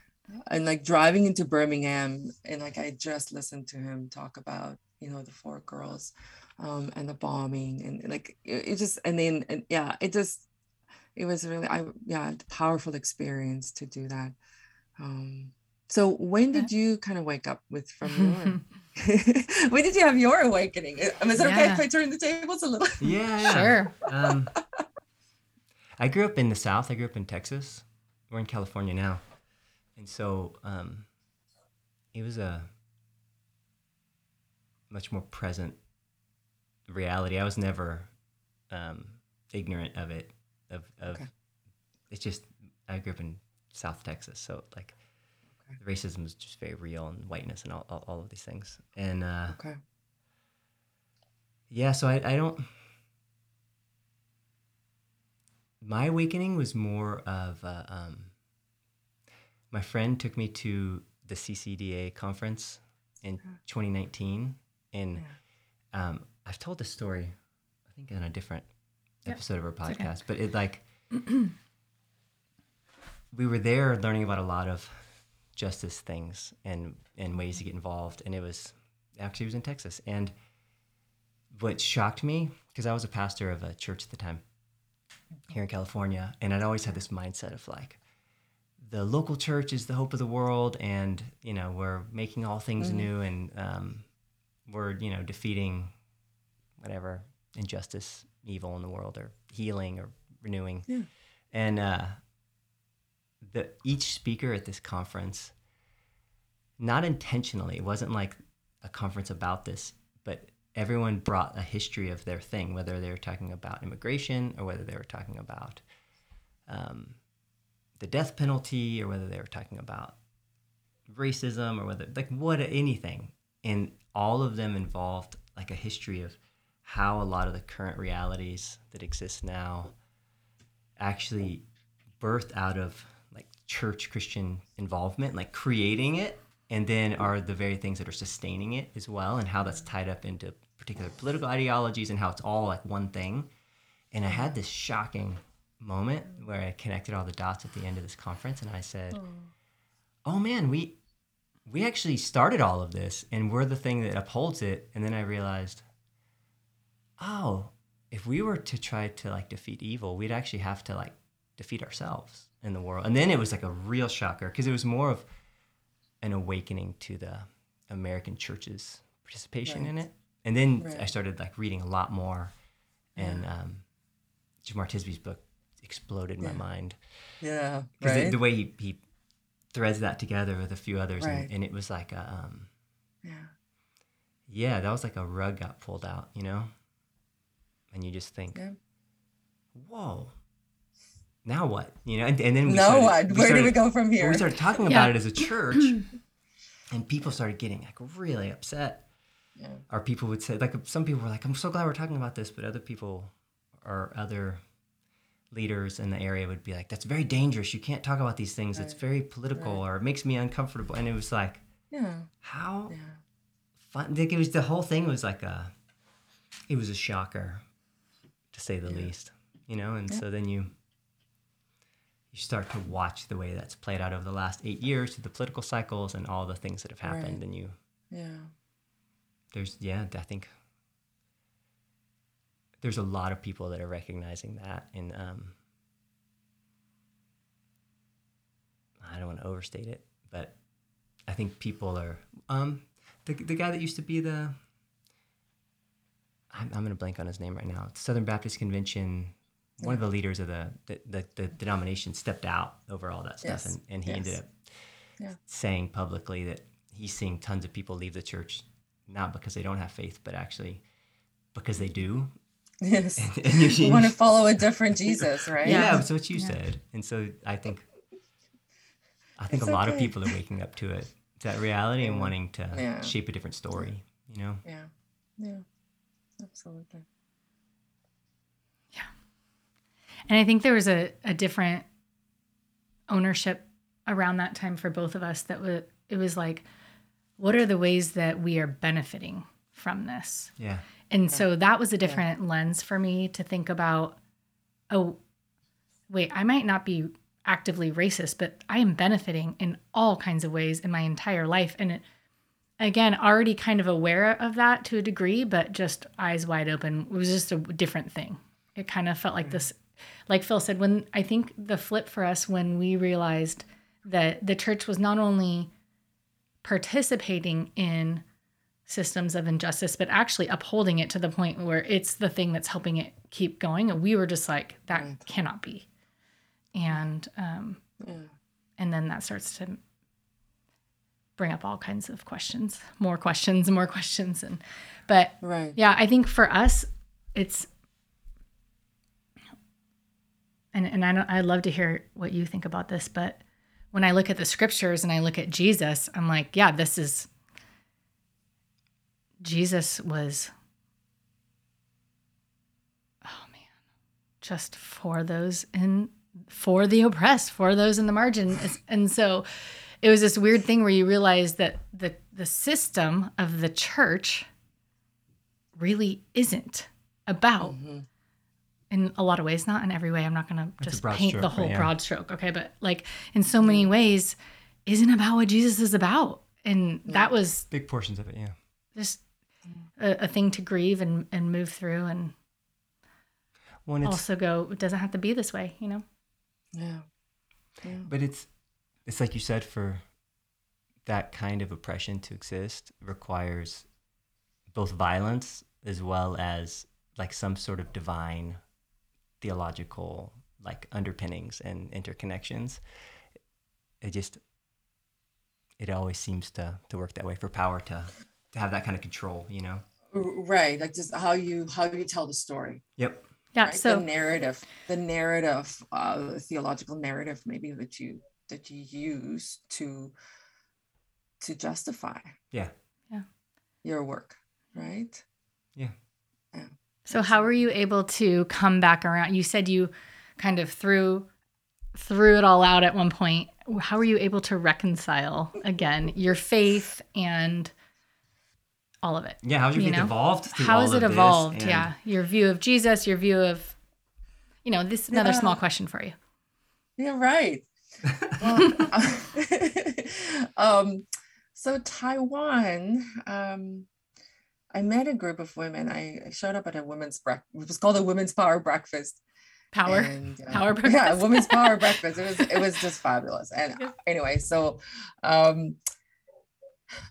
And like driving into Birmingham, and like I just listened to him talk about, you know, the four girls, um, and the bombing, and like it, it just, and then and yeah, it just, it was really, I yeah, a powerful experience to do that. Um, so when okay. did you kind of wake up with from your? When did you have your awakening? I mean, is it yeah. okay if I turn the tables a little? Yeah, yeah. sure. Um, I grew up in the South. I grew up in Texas. We're in California now. And so um, it was a much more present reality. I was never um, ignorant of it. Of, of okay. It's just, I grew up in South Texas. So like okay. racism is just very real, and whiteness, and all, all, all of these things. And uh, okay. yeah, so I, I don't... My awakening was more of, uh, um, my friend took me to the C C D A conference in twenty nineteen. And yeah. um, I've told this story, I think, on a different yep. episode of our podcast, okay. but it like, we were there learning about a lot of justice things and, and ways to get involved. And it was, actually it was in Texas. And what shocked me, because I was a pastor of a church at the time here in California, and I'd always had this mindset of like, the local church is the hope of the world, and, you know, we're making all things mm-hmm. new, and um, we're, you know, defeating whatever injustice, evil in the world, or healing or renewing. Yeah. And uh, the each speaker at this conference, not intentionally, it wasn't like a conference about this, but everyone brought a history of their thing, whether they were talking about immigration or whether they were talking about um, the death penalty, or whether they were talking about racism, or whether, like, what, anything. And all of them involved like a history of how a lot of the current realities that exist now actually birthed out of like church Christian involvement, like creating it, and then are the very things that are sustaining it as well, and how that's tied up into particular political ideologies, and how it's all like one thing. And I had this shocking moment where I connected all the dots at the end of this conference, and I said, oh, oh man, we we actually started all of this, and we're the thing that upholds it. And then I realized, oh, if we were to try to like defeat evil, we'd actually have to like defeat ourselves in the world. And then it was like a real shocker, because it was more of an awakening to the American church's participation right. in it. And then right. I started like reading a lot more, and yeah. um, Jamar Tisby's book exploded yeah. my mind. Yeah, because right? the, the way he, he threads that together with a few others, right. and, and it was like, a, um, yeah, yeah, that was like a rug got pulled out, you know. And you just think, yeah. whoa, now what? You know, and, and then we now started, what? Where we started, do we go from here? We started talking yeah. about it as a church, and people started getting like really upset. Yeah. Or people would say, like, some people were like, "I'm so glad we're talking about this," but other people or other leaders in the area would be like, "That's very dangerous. You can't talk about these things. Right. It's very political, right. or it makes me uncomfortable." And it was like, yeah, how yeah. fun! Like, it was, the whole thing was like a, it was a shocker, to say the yeah. least, you know. And yeah. so then you you start to watch the way that's played out over the last eight years, to the political cycles and all the things that have happened, right. and you yeah there's yeah I think there's a lot of people that are recognizing that, and um, I don't want to overstate it, but I think people are um the the guy that used to be the I'm going to blank on his name right now. It's Southern Baptist Convention. One yeah. of the leaders of the the, the the denomination stepped out over all that stuff, yes. and, and he yes. ended up yeah. saying publicly that he's seeing tons of people leave the church, not because they don't have faith, but actually because they do. Yes. And, and you, you want to follow a different Jesus, right? Yeah, yeah. that's what you yeah. said. And so I think I think it's a lot okay. of people are waking up to it, to that reality, and wanting to yeah. shape a different story, you know? Yeah, yeah. Absolutely. Yeah. And I think there was a, a different ownership around that time for both of us, that was, it was like, what are the ways that we are benefiting from this? Yeah. And yeah. so that was a different yeah. lens for me to think about, oh, wait, I might not be actively racist, but I am benefiting in all kinds of ways in my entire life. And it, again, already kind of aware of that to a degree, but just eyes wide open. It was just a different thing. It kind of felt like mm-hmm. this, like Phil said, when I think the flip for us, when we realized that the church was not only participating in systems of injustice, but actually upholding it to the point where it's the thing that's helping it keep going. And we were just like, that right. cannot be. And, um, yeah. and then that starts to bring up all kinds of questions, more questions and more questions. And, but right. yeah, I think for us, it's, and, and I don't, I love to hear what you think about this, but when I look at the scriptures and I look at Jesus, I'm like, yeah, this is, Jesus was, oh man, just for those in, for the oppressed, for those in the margin. And so it was this weird thing where you realize that the, the system of the church really isn't about, mm-hmm. in a lot of ways, not in every way. I'm not going to just paint stroke, the whole yeah. broad stroke, okay? But like in so many ways, isn't about what Jesus is about. And yeah. that was... big portions of it, yeah. Just a, a thing to grieve and, and move through, and when also go, it doesn't have to be this way, you know? Yeah. yeah. But it's, it's like you said, for that kind of oppression to exist requires both violence as well as like some sort of divine theological like underpinnings and interconnections. It just, it always seems to, to work that way for power to, to have that kind of control, you know? Right. Like just how you, how you tell the story. Yep. Yeah. Right? So the narrative, the narrative, uh, the theological narrative, maybe that you, that you use to, to justify. Yeah. Yeah. Your work. Right. Yeah. Yeah. So how were you able to come back around? You said you kind of threw, threw it all out at one point. How were you able to reconcile again your faith and all of it? Yeah, how's your you faith know? evolved? How has it evolved? And... yeah, your view of Jesus, your view of, you know, this is another yeah. small question for you. Yeah, right. Well, um, so Taiwan, um, I met a group of women. I showed up at a women's breakfast. It was called a Women's Power Breakfast. Power, and, uh, power breakfast. Yeah, women's power breakfast. It was, it was just fabulous. And yeah. anyway, so, um,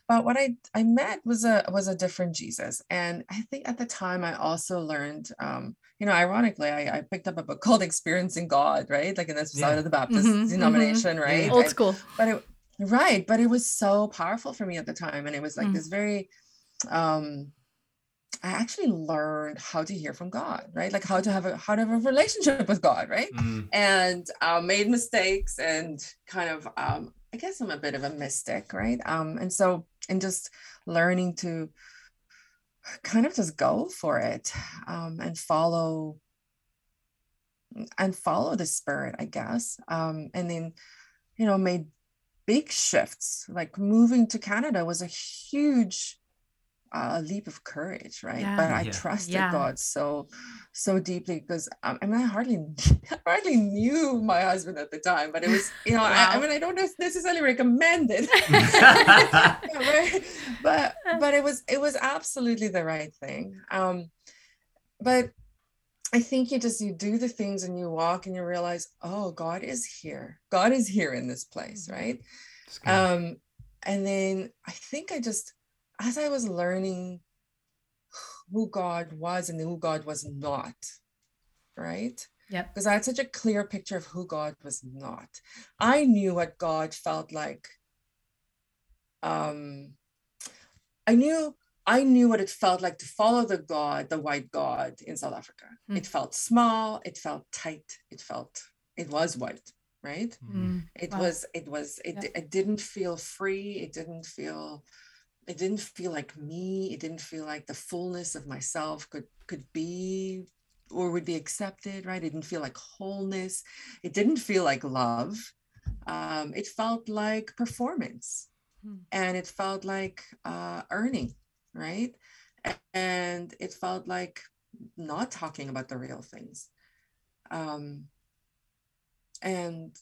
but what I, I met was a, was a different Jesus. And I think at the time I also learned, um, you know, ironically, I, I picked up a book called Experiencing God, right? Like, and this was yeah. out of the Baptist mm-hmm, denomination, mm-hmm. right? Old school. And, but it, right. But it was so powerful for me at the time. And it was like mm. this very, um, I actually learned how to hear from God, right? Like how to have a, how to have a relationship with God, right? Mm. And uh, made mistakes and kind of, um, I guess I'm a bit of a mystic, right? Um, and so, and just learning to kind of just go for it um, and follow, and follow the Spirit, I guess. Um, and then, you know, made big shifts, like moving to Canada was a huge a leap of courage, right? Yeah. But I yeah. trusted yeah. God so, so deeply because um, I mean, I hardly, hardly knew my husband at the time, but it was, you know, wow. I, I mean, I don't necessarily recommend it, yeah, right? but, but it was, it was absolutely the right thing. Um, but I think you just, you do the things and you walk and you realize, oh, God is here. God is here in this place, right? Um, and then I think I just, as I was learning who God was and who God was not, right? Yep. Because I had such a clear picture of who God was not. I knew what God felt like. Um, I knew I knew what it felt like to follow the God, the white God in South Africa. Mm. It felt small. It felt tight. It felt it was white, right? Mm. It wow. was. It was. It. Yep. It didn't feel free. It didn't feel. It didn't feel like me. It didn't feel like the fullness of myself could, could be or would be accepted, right? It didn't feel like wholeness. It didn't feel like love. Um, it felt like performance hmm. and it felt like uh, earning, right? And it felt like not talking about the real things. Um, and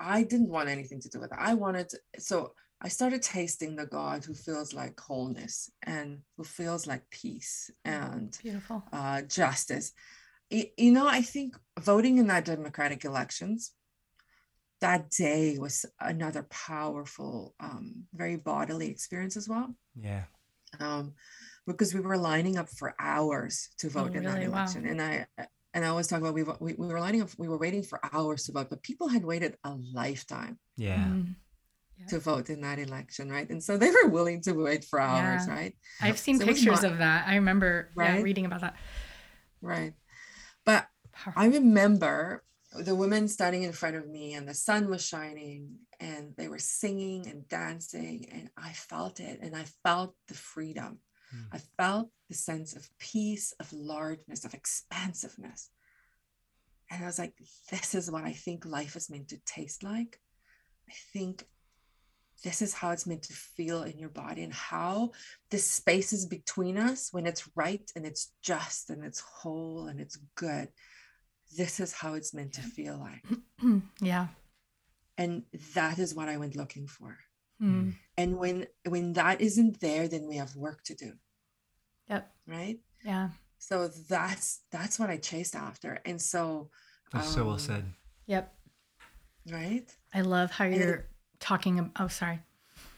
I didn't want anything to do with it. I wanted to, so I started tasting the God who feels like wholeness and who feels like peace and beautiful uh, justice. It, you know, I think voting in that democratic elections, that day was another powerful, um, very bodily experience as well. Yeah. Um, because we were lining up for hours to vote oh, in really? that election. Wow. And I, and I always talk about, we, we, we were lining up, we were waiting for hours to vote, but people had waited a lifetime. Yeah. Mm. Yeah. To vote in that election, right? And so they were willing to wait for hours, yeah. right? I've seen so pictures not, of that. I remember right? yeah, reading about that. Right. But Powerful. I remember the women standing in front of me and the sun was shining and they were singing and dancing and I felt it and I felt the freedom. Mm. I felt the sense of peace, of largeness, of expansiveness. And I was like, this is what I think life is meant to taste like. I think this is how it's meant to feel in your body and how the spaces between us, when it's right and it's just and it's whole and it's good, this is how it's meant to feel like. Yeah. And that is what I went looking for. Mm. And when, when that isn't there, then we have work to do. Yep. Right. Yeah. So that's, that's what I chased after. And so. That's um, so well said. Yep. Right. I love how you're it, talking. About, oh, sorry.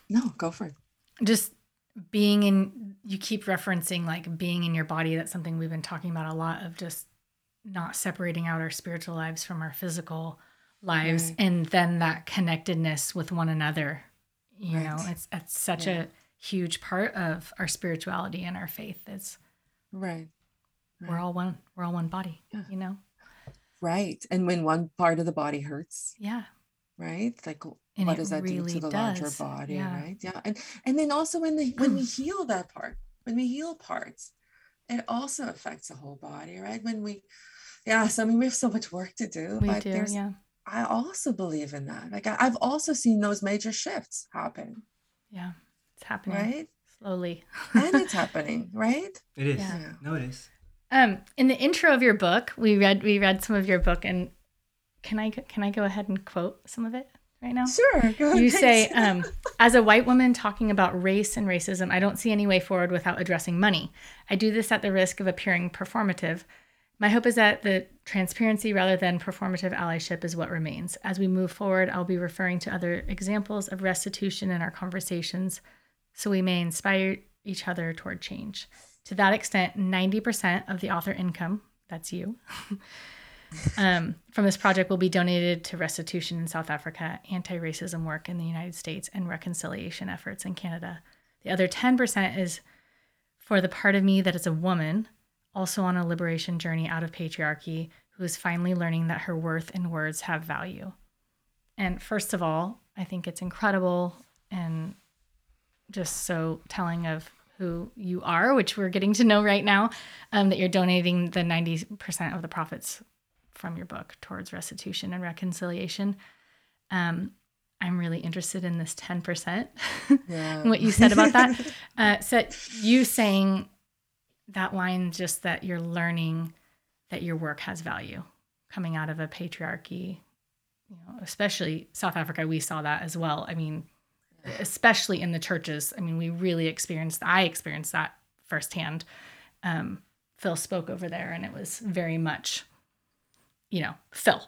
No, go for it. Just being in, you keep referencing like being in your body. That's something we've been talking about a lot, of just not separating out our spiritual lives from our physical lives. Right. And then that connectedness with one another, you right. know, it's, it's such yeah. a huge part of our spirituality and our faith. It's right. right. We're all one, we're all one body, yeah. you know? Right. And when one part of the body hurts. Yeah. Right. Like, and what does that really do to the does. larger body? Yeah. Right. Yeah. And, and then also when the, when we heal that part, when we heal parts, it also affects the whole body. Right. When we, yeah. So I mean, we have so much work to do, we but do, there's, yeah. I also believe in that. Like I, I've also seen those major shifts happen. Yeah. It's happening. Right. Slowly. And it's happening. Right. It is. Yeah. Yeah. No, it is. Um, in the intro of your book, we read we read some of your book, and can I can I go ahead and quote some of it right now? Sure. Go ahead. You say, um, as a white woman talking about race and racism, I don't see any way forward without addressing money. I do this at the risk of appearing performative. My hope is that the transparency rather than performative allyship is what remains. As we move forward, I'll be referring to other examples of restitution in our conversations, so we may inspire each other toward change. To that extent, ninety percent of the author income, that's you, um, from this project will be donated to restitution in South Africa, anti-racism work in the United States, and reconciliation efforts in Canada. The other ten percent is for the part of me that is a woman, also on a liberation journey out of patriarchy, who is finally learning that her worth and words have value. And first of all, I think it's incredible and just so telling of who you are, which we're getting to know right now, um, that you're donating the ninety percent of the profits from your book towards restitution and reconciliation. Um, I'm really interested in this ten percent, yeah. what you said about that. Uh, so you saying that line, just that you're learning that your work has value coming out of a patriarchy, you know, especially South Africa, we saw that as well. I mean, especially in the churches. I mean, we really experienced, I experienced that firsthand. Um, Phil spoke over there, and it was very much, you know, Phil.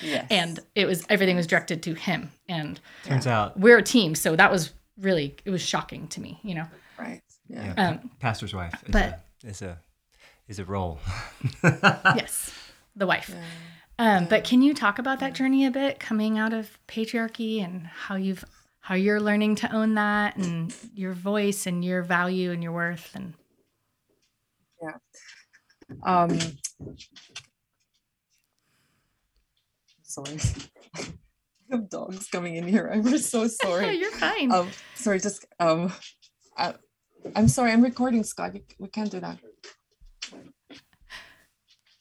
Yes. And it was, everything was directed to him. And turns uh, out we're a team. So that was really, it was shocking to me, you know? Right. Yeah. yeah um, pastor's wife is, but, a, is a, is a role. Yes. The wife. Yeah. Um, yeah. But can you talk about that journey a bit, coming out of patriarchy, and how you've, how you're learning to own that, and your voice and your value and your worth? And yeah. Um, sorry. I have dogs coming in here. I'm so sorry. You're fine. Um, sorry. Just, um, I, I'm sorry. I'm recording, Scott. We, we can't do that.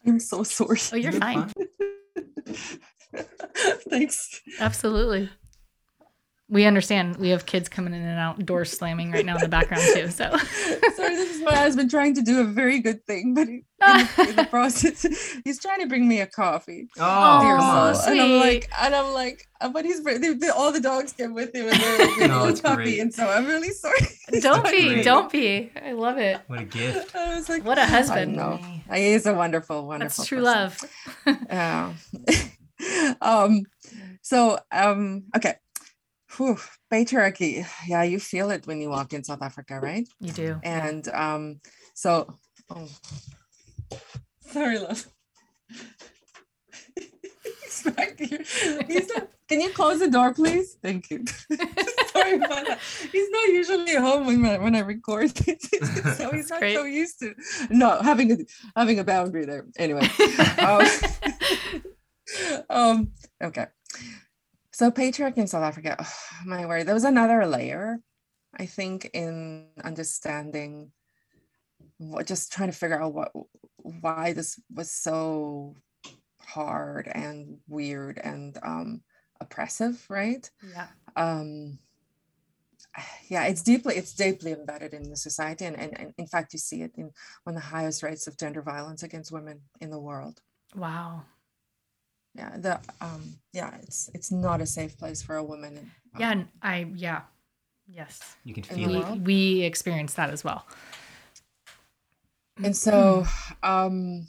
I'm so sorry. Oh, you're fine. Thanks. Absolutely. We understand. We have kids coming in and out, doors slamming right now in the background too. So sorry, this is my husband trying to do a very good thing, but in the, in the process, he's trying to bring me a coffee. Oh, so and I'm like, and I'm like, but he's they, they, all the dogs came with him, and they're like, no, it's puppy, great. And so I'm really sorry. Don't be, great. don't be. I love it. What a gift! I was like, what a husband. No, he is a wonderful, wonderful. That's true person. Love. Yeah. um. So um. Okay. Whew, patriarchy. Yeah, you feel it when you walk in South Africa, right? You do. And um, so, oh, sorry, love. He's back here. He's not, can you close the door, please? Thank you. Sorry about that. He's not usually home when I, when I record, so he's not great. so used to no having a having a boundary there. Anyway, um, um okay. So patriarchy in South Africa, oh, my word, there was another layer, I think, in understanding, what, just trying to figure out what, why this was so hard and weird and um, oppressive, right? Yeah. Um, yeah, it's deeply, it's deeply embedded in the society, and, and, and in fact, you see it in one of the highest rates of gender violence against women in the world. Wow. Yeah, the um, yeah, it's it's not a safe place for a woman. In, um, yeah, I yeah, yes. You can feel we, it. We experienced that as well. And so, um,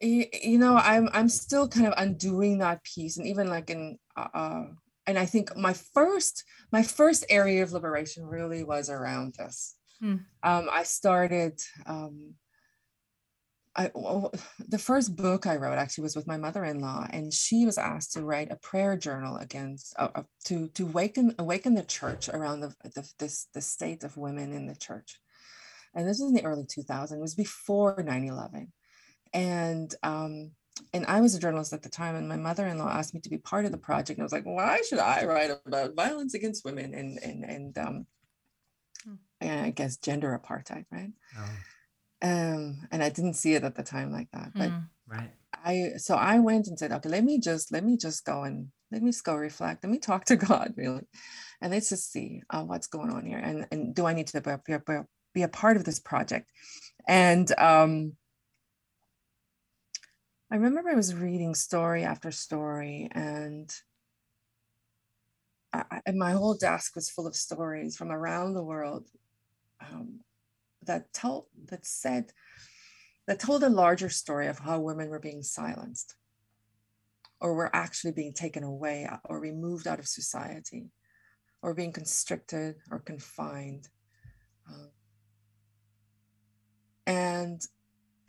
you, you know, I'm I'm still kind of undoing that piece, and even like in, uh, and I think my first my first area of liberation really was around this. Mm. Um, I started. Um, I well, the first book I wrote actually was with my mother-in-law, and she was asked to write a prayer journal against uh, to to awaken awaken the church around the the this the state of women in the church. And this was in the early two thousands, it was before nine eleven. And um, and I was a journalist at the time, and my mother-in-law asked me to be part of the project. And I was like, why should I write about violence against women and and and um, and I guess gender apartheid, right? Oh. Um, and I didn't see it at the time like that, but mm, right. I so I went and said, okay, let me just let me just go and let me just go reflect. Let me talk to God, really, and let's just see uh, what's going on here, and and do I need to be a, be a part of this project? And um, I remember I was reading story after story, and I, and my whole desk was full of stories from around the world. Um, that told that said that told a larger story of how women were being silenced or were actually being taken away or removed out of society or being constricted or confined. Um, and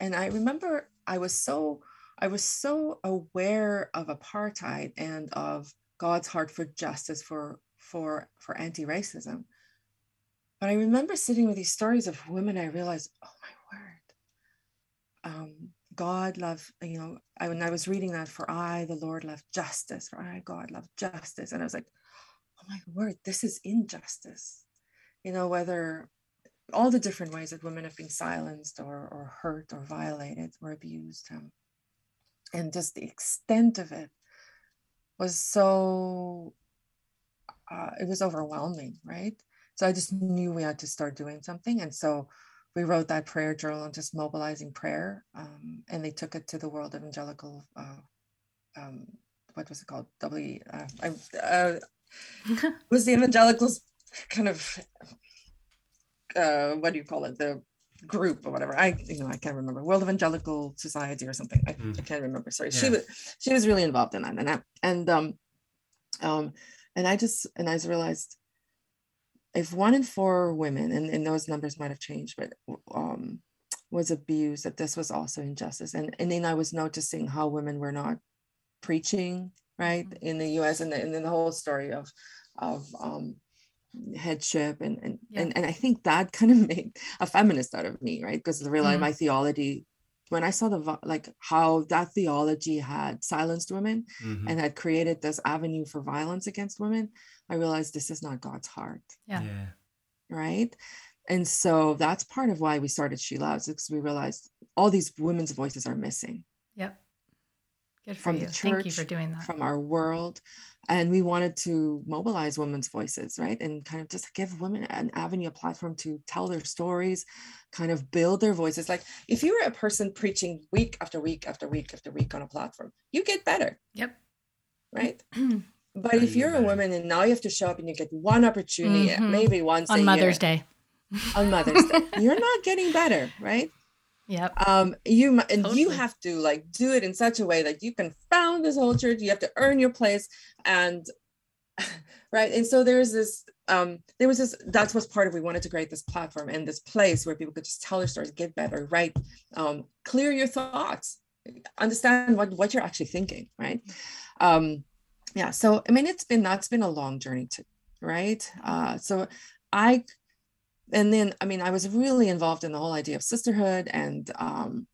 and I remember I was so I was so aware of apartheid and of God's heart for justice for for for anti-racism. But I remember sitting with these stories of women, I realized, oh my word, um, God love, you know, I, when I was reading that, for I, the Lord loved justice, for I, God loved justice. And I was like, oh my word, this is injustice. You know, whether all the different ways that women have been silenced or, or hurt or violated or abused. Um, and just the extent of it was so, uh, it was overwhelming, right? So I just knew we had to start doing something. And so we wrote that prayer journal and just mobilizing prayer. Um, and they took it to the World Evangelical, uh, um, what was it called? W, uh, I, uh, it was the evangelicals kind of, uh, what do you call it? The group or whatever. I, you know, I can't remember. World Evangelical Society or something. I, mm. I can't remember. Sorry. Yeah. She was, she was really involved in that. And I, and, um, um, and I just, and I just realized, if one in four women, and, and those numbers might have changed, but um, was abused, that this was also injustice. And, and then I was noticing how women were not preaching, right, in the U S and, the, and then the whole story of of um, headship. And and, yeah. and and I think that kind of made a feminist out of me, right, because I realized mm-hmm. my theology, when I saw the like how that theology had silenced women mm-hmm. and had created this avenue for violence against women, I realized this is not God's heart. Yeah. yeah. Right. And so that's part of why we started She Loves, because we realized all these women's voices are missing. Yep. Good for from you. The church, thank you for doing that. From our world. And we wanted to mobilize women's voices, right? And kind of just give women an avenue, a platform to tell their stories, kind of build their voices. Like if you were a person preaching week after week after week after week on a platform, you get better. Yep. Right? But if you're a woman and now you have to show up and you get one opportunity, mm-hmm. maybe once on a Mother's year, Day, on Mother's Day, you're not getting better, right? Yep. Um, you and totally. You have to like do it in such a way that you can found this whole church. You have to earn your place, and right. And so there's this. Um, there was this. That was part of. We wanted to create this platform and this place where people could just tell their stories, get better, write, um, clear your thoughts, understand what what you're actually thinking, right? Um, Yeah. So, I mean, it's been, that's been a long journey too, right? Uh, so I, and then, I mean, I was really involved in the whole idea of sisterhood and um,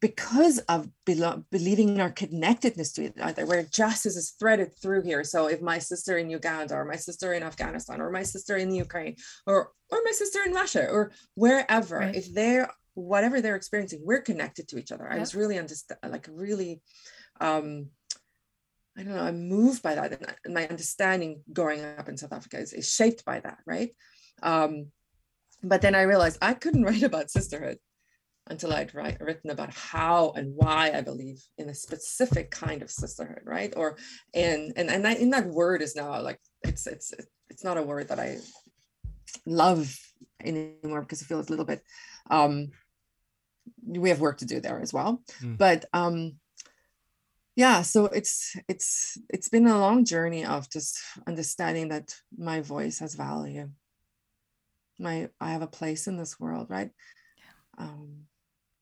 because of belo- believing in our connectedness to each other, where justice is threaded through here. So if my sister in Uganda or my sister in Afghanistan or my sister in the Ukraine or, or my sister in Russia or wherever, right. if they're, whatever they're experiencing, we're connected to each other. Yep. I was really, understand, like really, um, I don't know, I'm moved by that. And my understanding growing up in South Africa is, is shaped by that, right? Um, but then I realized I couldn't write about sisterhood until I'd write, written about how and why I believe in a specific kind of sisterhood, right? Or, and and and, I, and that word is now like, it's it's it's not a word that I love anymore because I feel it's a little bit, um, we have work to do there as well. Mm. But um, yeah, so it's, it's, it's been a long journey of just understanding that my voice has value. My, I have a place in this world, right? Yeah. Um,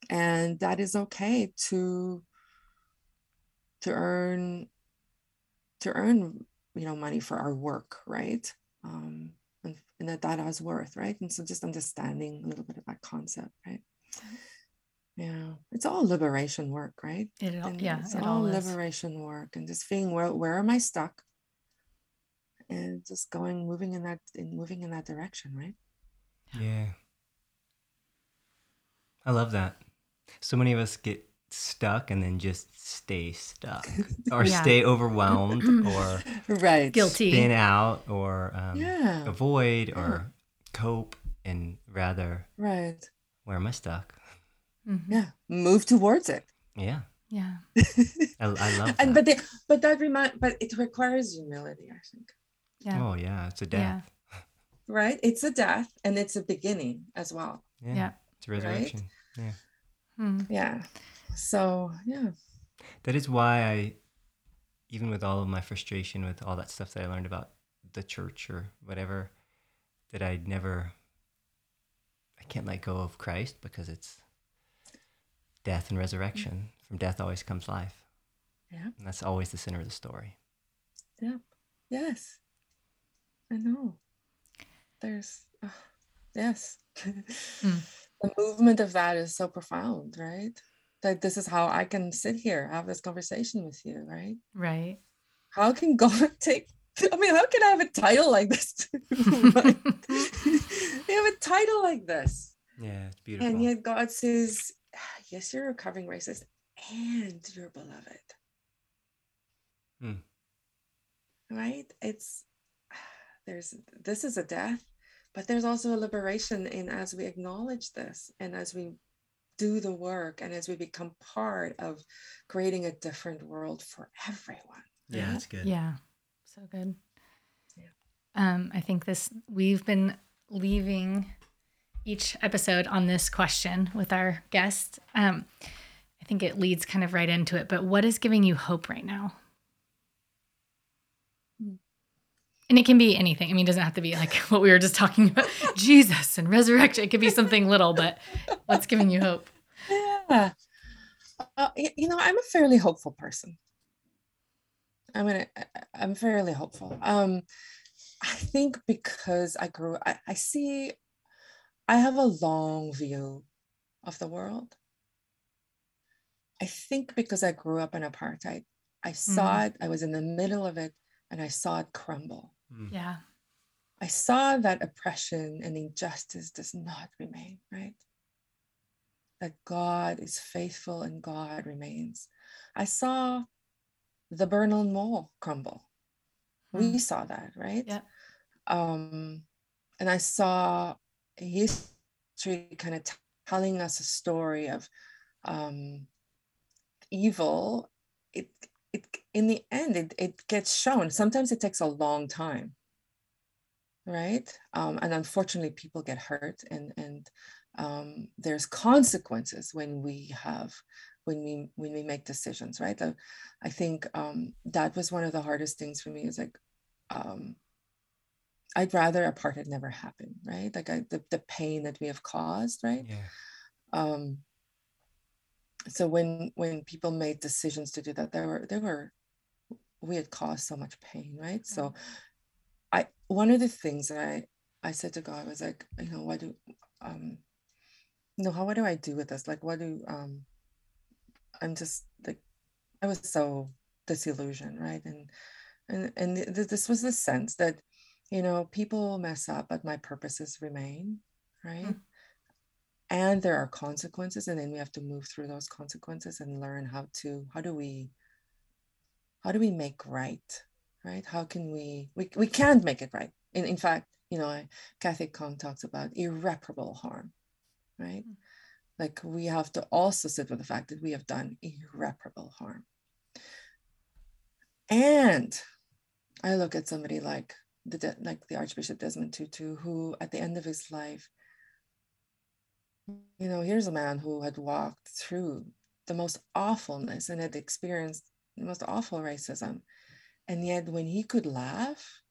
and that is okay to, to earn, to earn, you know, money for our work, right? Um, and, and that that has worth, right? And so just understanding a little bit of that concept, right? Yeah, it's all liberation work, right? It all, and yeah, it's it all, all liberation work, and just feeling where where am I stuck, and just going, moving in that, in moving in that direction, right? Yeah, I love that. So many of us get stuck and then just stay stuck or yeah. stay overwhelmed or right guilty spin out or um, yeah. avoid yeah. or cope, and rather right where am I stuck? Mm-hmm. Yeah, move towards it. Yeah, yeah. I, I love that. And but they, but that remind but it requires humility, I think. Yeah. Oh yeah, it's a death. Yeah. Right, it's a death, and it's a beginning as well. Yeah, yeah. It's a resurrection. Right? Yeah, mm. yeah. So yeah, that is why I, even with all of my frustration with all that stuff that I learned about the church or whatever, that I'd never, I can't let go of Christ, because it's death and resurrection. Mm-hmm. From death always comes life. Yeah, and that's always the center of the story. Yeah. Yes, I know. There's oh, yes, mm. the movement of that is so profound, right? Like, this is how I can sit here, have this conversation with you, right? Right. How can God take, I mean, how can I have a title like this? Like, you have a title like this. Yeah, it's beautiful. And yet God says, yes, you're a recovering racist and you're beloved. Hmm. Right? It's, there's, this is a death, but there's also a liberation in as we acknowledge this and as we do the work and as we become part of creating a different world for everyone. Yeah, that's good. Yeah, so good. Yeah. Um, I think this, we've been leaving each episode on this question with our guest. Um, I think it leads kind of right into it, but what is giving you hope right now? And it can be anything. I mean, it doesn't have to be like what we were just talking about, Jesus and resurrection. It could be something little, but what's giving you hope? Yeah. Uh, you know, I'm a fairly hopeful person. I mean, I, I'm fairly hopeful. Um, I think because I grew, I, I see, I have a long view of the world. I think because I grew up in apartheid, I saw mm. it, I was in the middle of it, and I saw it crumble. Yeah. I saw that oppression and injustice does not remain, right? That God is faithful and God remains. I saw the Berlin Wall crumble. Mm. We saw that, right? Yeah. Um, and I saw history kind of t- telling us a story of um, evil. It, it in the end, it, it gets shown. Sometimes it takes a long time, right? Um, and unfortunately, people get hurt, and and um, there's consequences when we have, when we when we make decisions, right? I, I think um, that was one of the hardest things for me. Is like, um, I'd rather apartheid never happened, right? Like I, the the pain that we have caused, right? Yeah. Um, so when when people made decisions to do that, there were there were. we had caused so much pain, right? Mm-hmm. So I, one of the things that I, I said to God was like, you know, what do, um, you know, how, what do I do with this? Like, what do, um, I'm just like, I was so disillusioned, right? And, and, and th- th- this was the sense that, you know, people mess up, but my purposes remain, right? Mm-hmm. And there are consequences, and then we have to move through those consequences and learn how to, how do we, How do we make right, right? How can we, we, we can't make it right. In, in fact, you know, I, Kathy Kong talks about irreparable harm, right? Mm-hmm. Like we have to also sit with the fact that we have done irreparable harm. And I look at somebody like the, like the Archbishop Desmond Tutu, who at the end of his life you know, here's a man who had walked through the most awfulness and had experienced the most awful racism. And yet when he could laugh,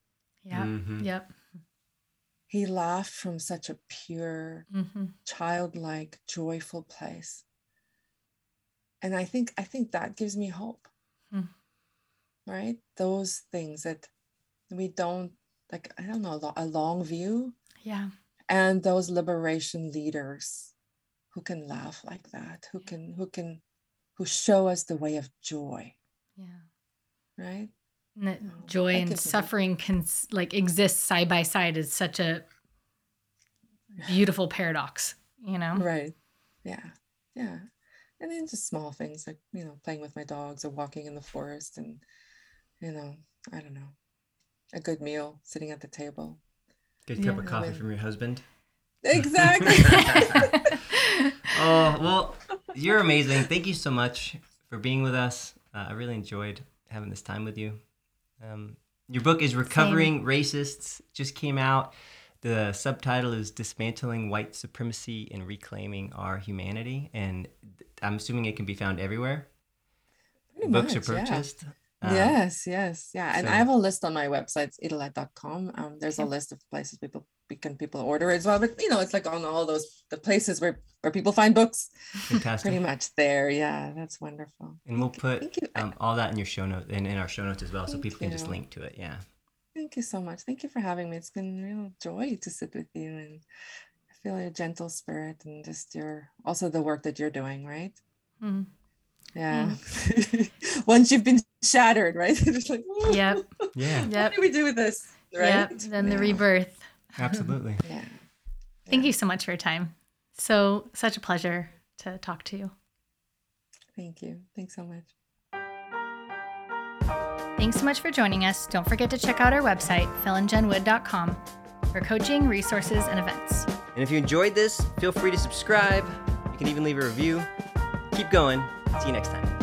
yeah, mm-hmm. yep. he laughed from such a pure, mm-hmm. childlike, joyful place. And I think I think that gives me hope. Mm. Right? Those things that we don't, like, I don't know, a long view. Yeah. And those liberation leaders who can laugh like that, who yeah. can, who can, who show us the way of joy. Yeah. Right? And that oh, joy that and suffering can like exist side by side is such a beautiful paradox, you know? Right. Yeah. Yeah. And then just small things like, you know, playing with my dogs or walking in the forest and, you know, I don't know, a good meal, sitting at the table. Good cup yeah, of coffee I mean, from your husband. Exactly. Oh, well, you're amazing. Thank you so much for being with us. Uh, I really enjoyed having this time with you. Um, your book is Recovering Same. Racists, just came out. The subtitle is Dismantling White Supremacy and Reclaiming Our Humanity. And I'm assuming it can be found everywhere. Pretty Books much, are purchased. Yeah. Um, yes, yes. Yeah. And so, I have a list on my website, idelette dot com. Um, there's yeah. a list of places people can people order as well. But, you know, it's like on all those the places where, where people find books. Fantastic. Pretty much there. Yeah, that's wonderful. And we'll put um, all that in your show notes and in our show notes as well. Thank so people you. Can just link to it. Yeah. Thank you so much. Thank you for having me. It's been a real joy to sit with you and feel your gentle spirit and just your also the work that you're doing, right? Mm. Yeah. Mm. Once you've been shattered, right? It's like, whoa. Yep. Yeah. Yep. What do we do with this? Right. Yep. Then the yeah. rebirth. Absolutely. Yeah. yeah. Thank you so much for your time. So such a pleasure to talk to you. Thank you. Thanks so much. Thanks so much for joining us. Don't forget to check out our website, phil and jen wood dot com, for coaching, resources, and events. And if you enjoyed this, feel free to subscribe. You can even leave a review. Keep going. See you next time.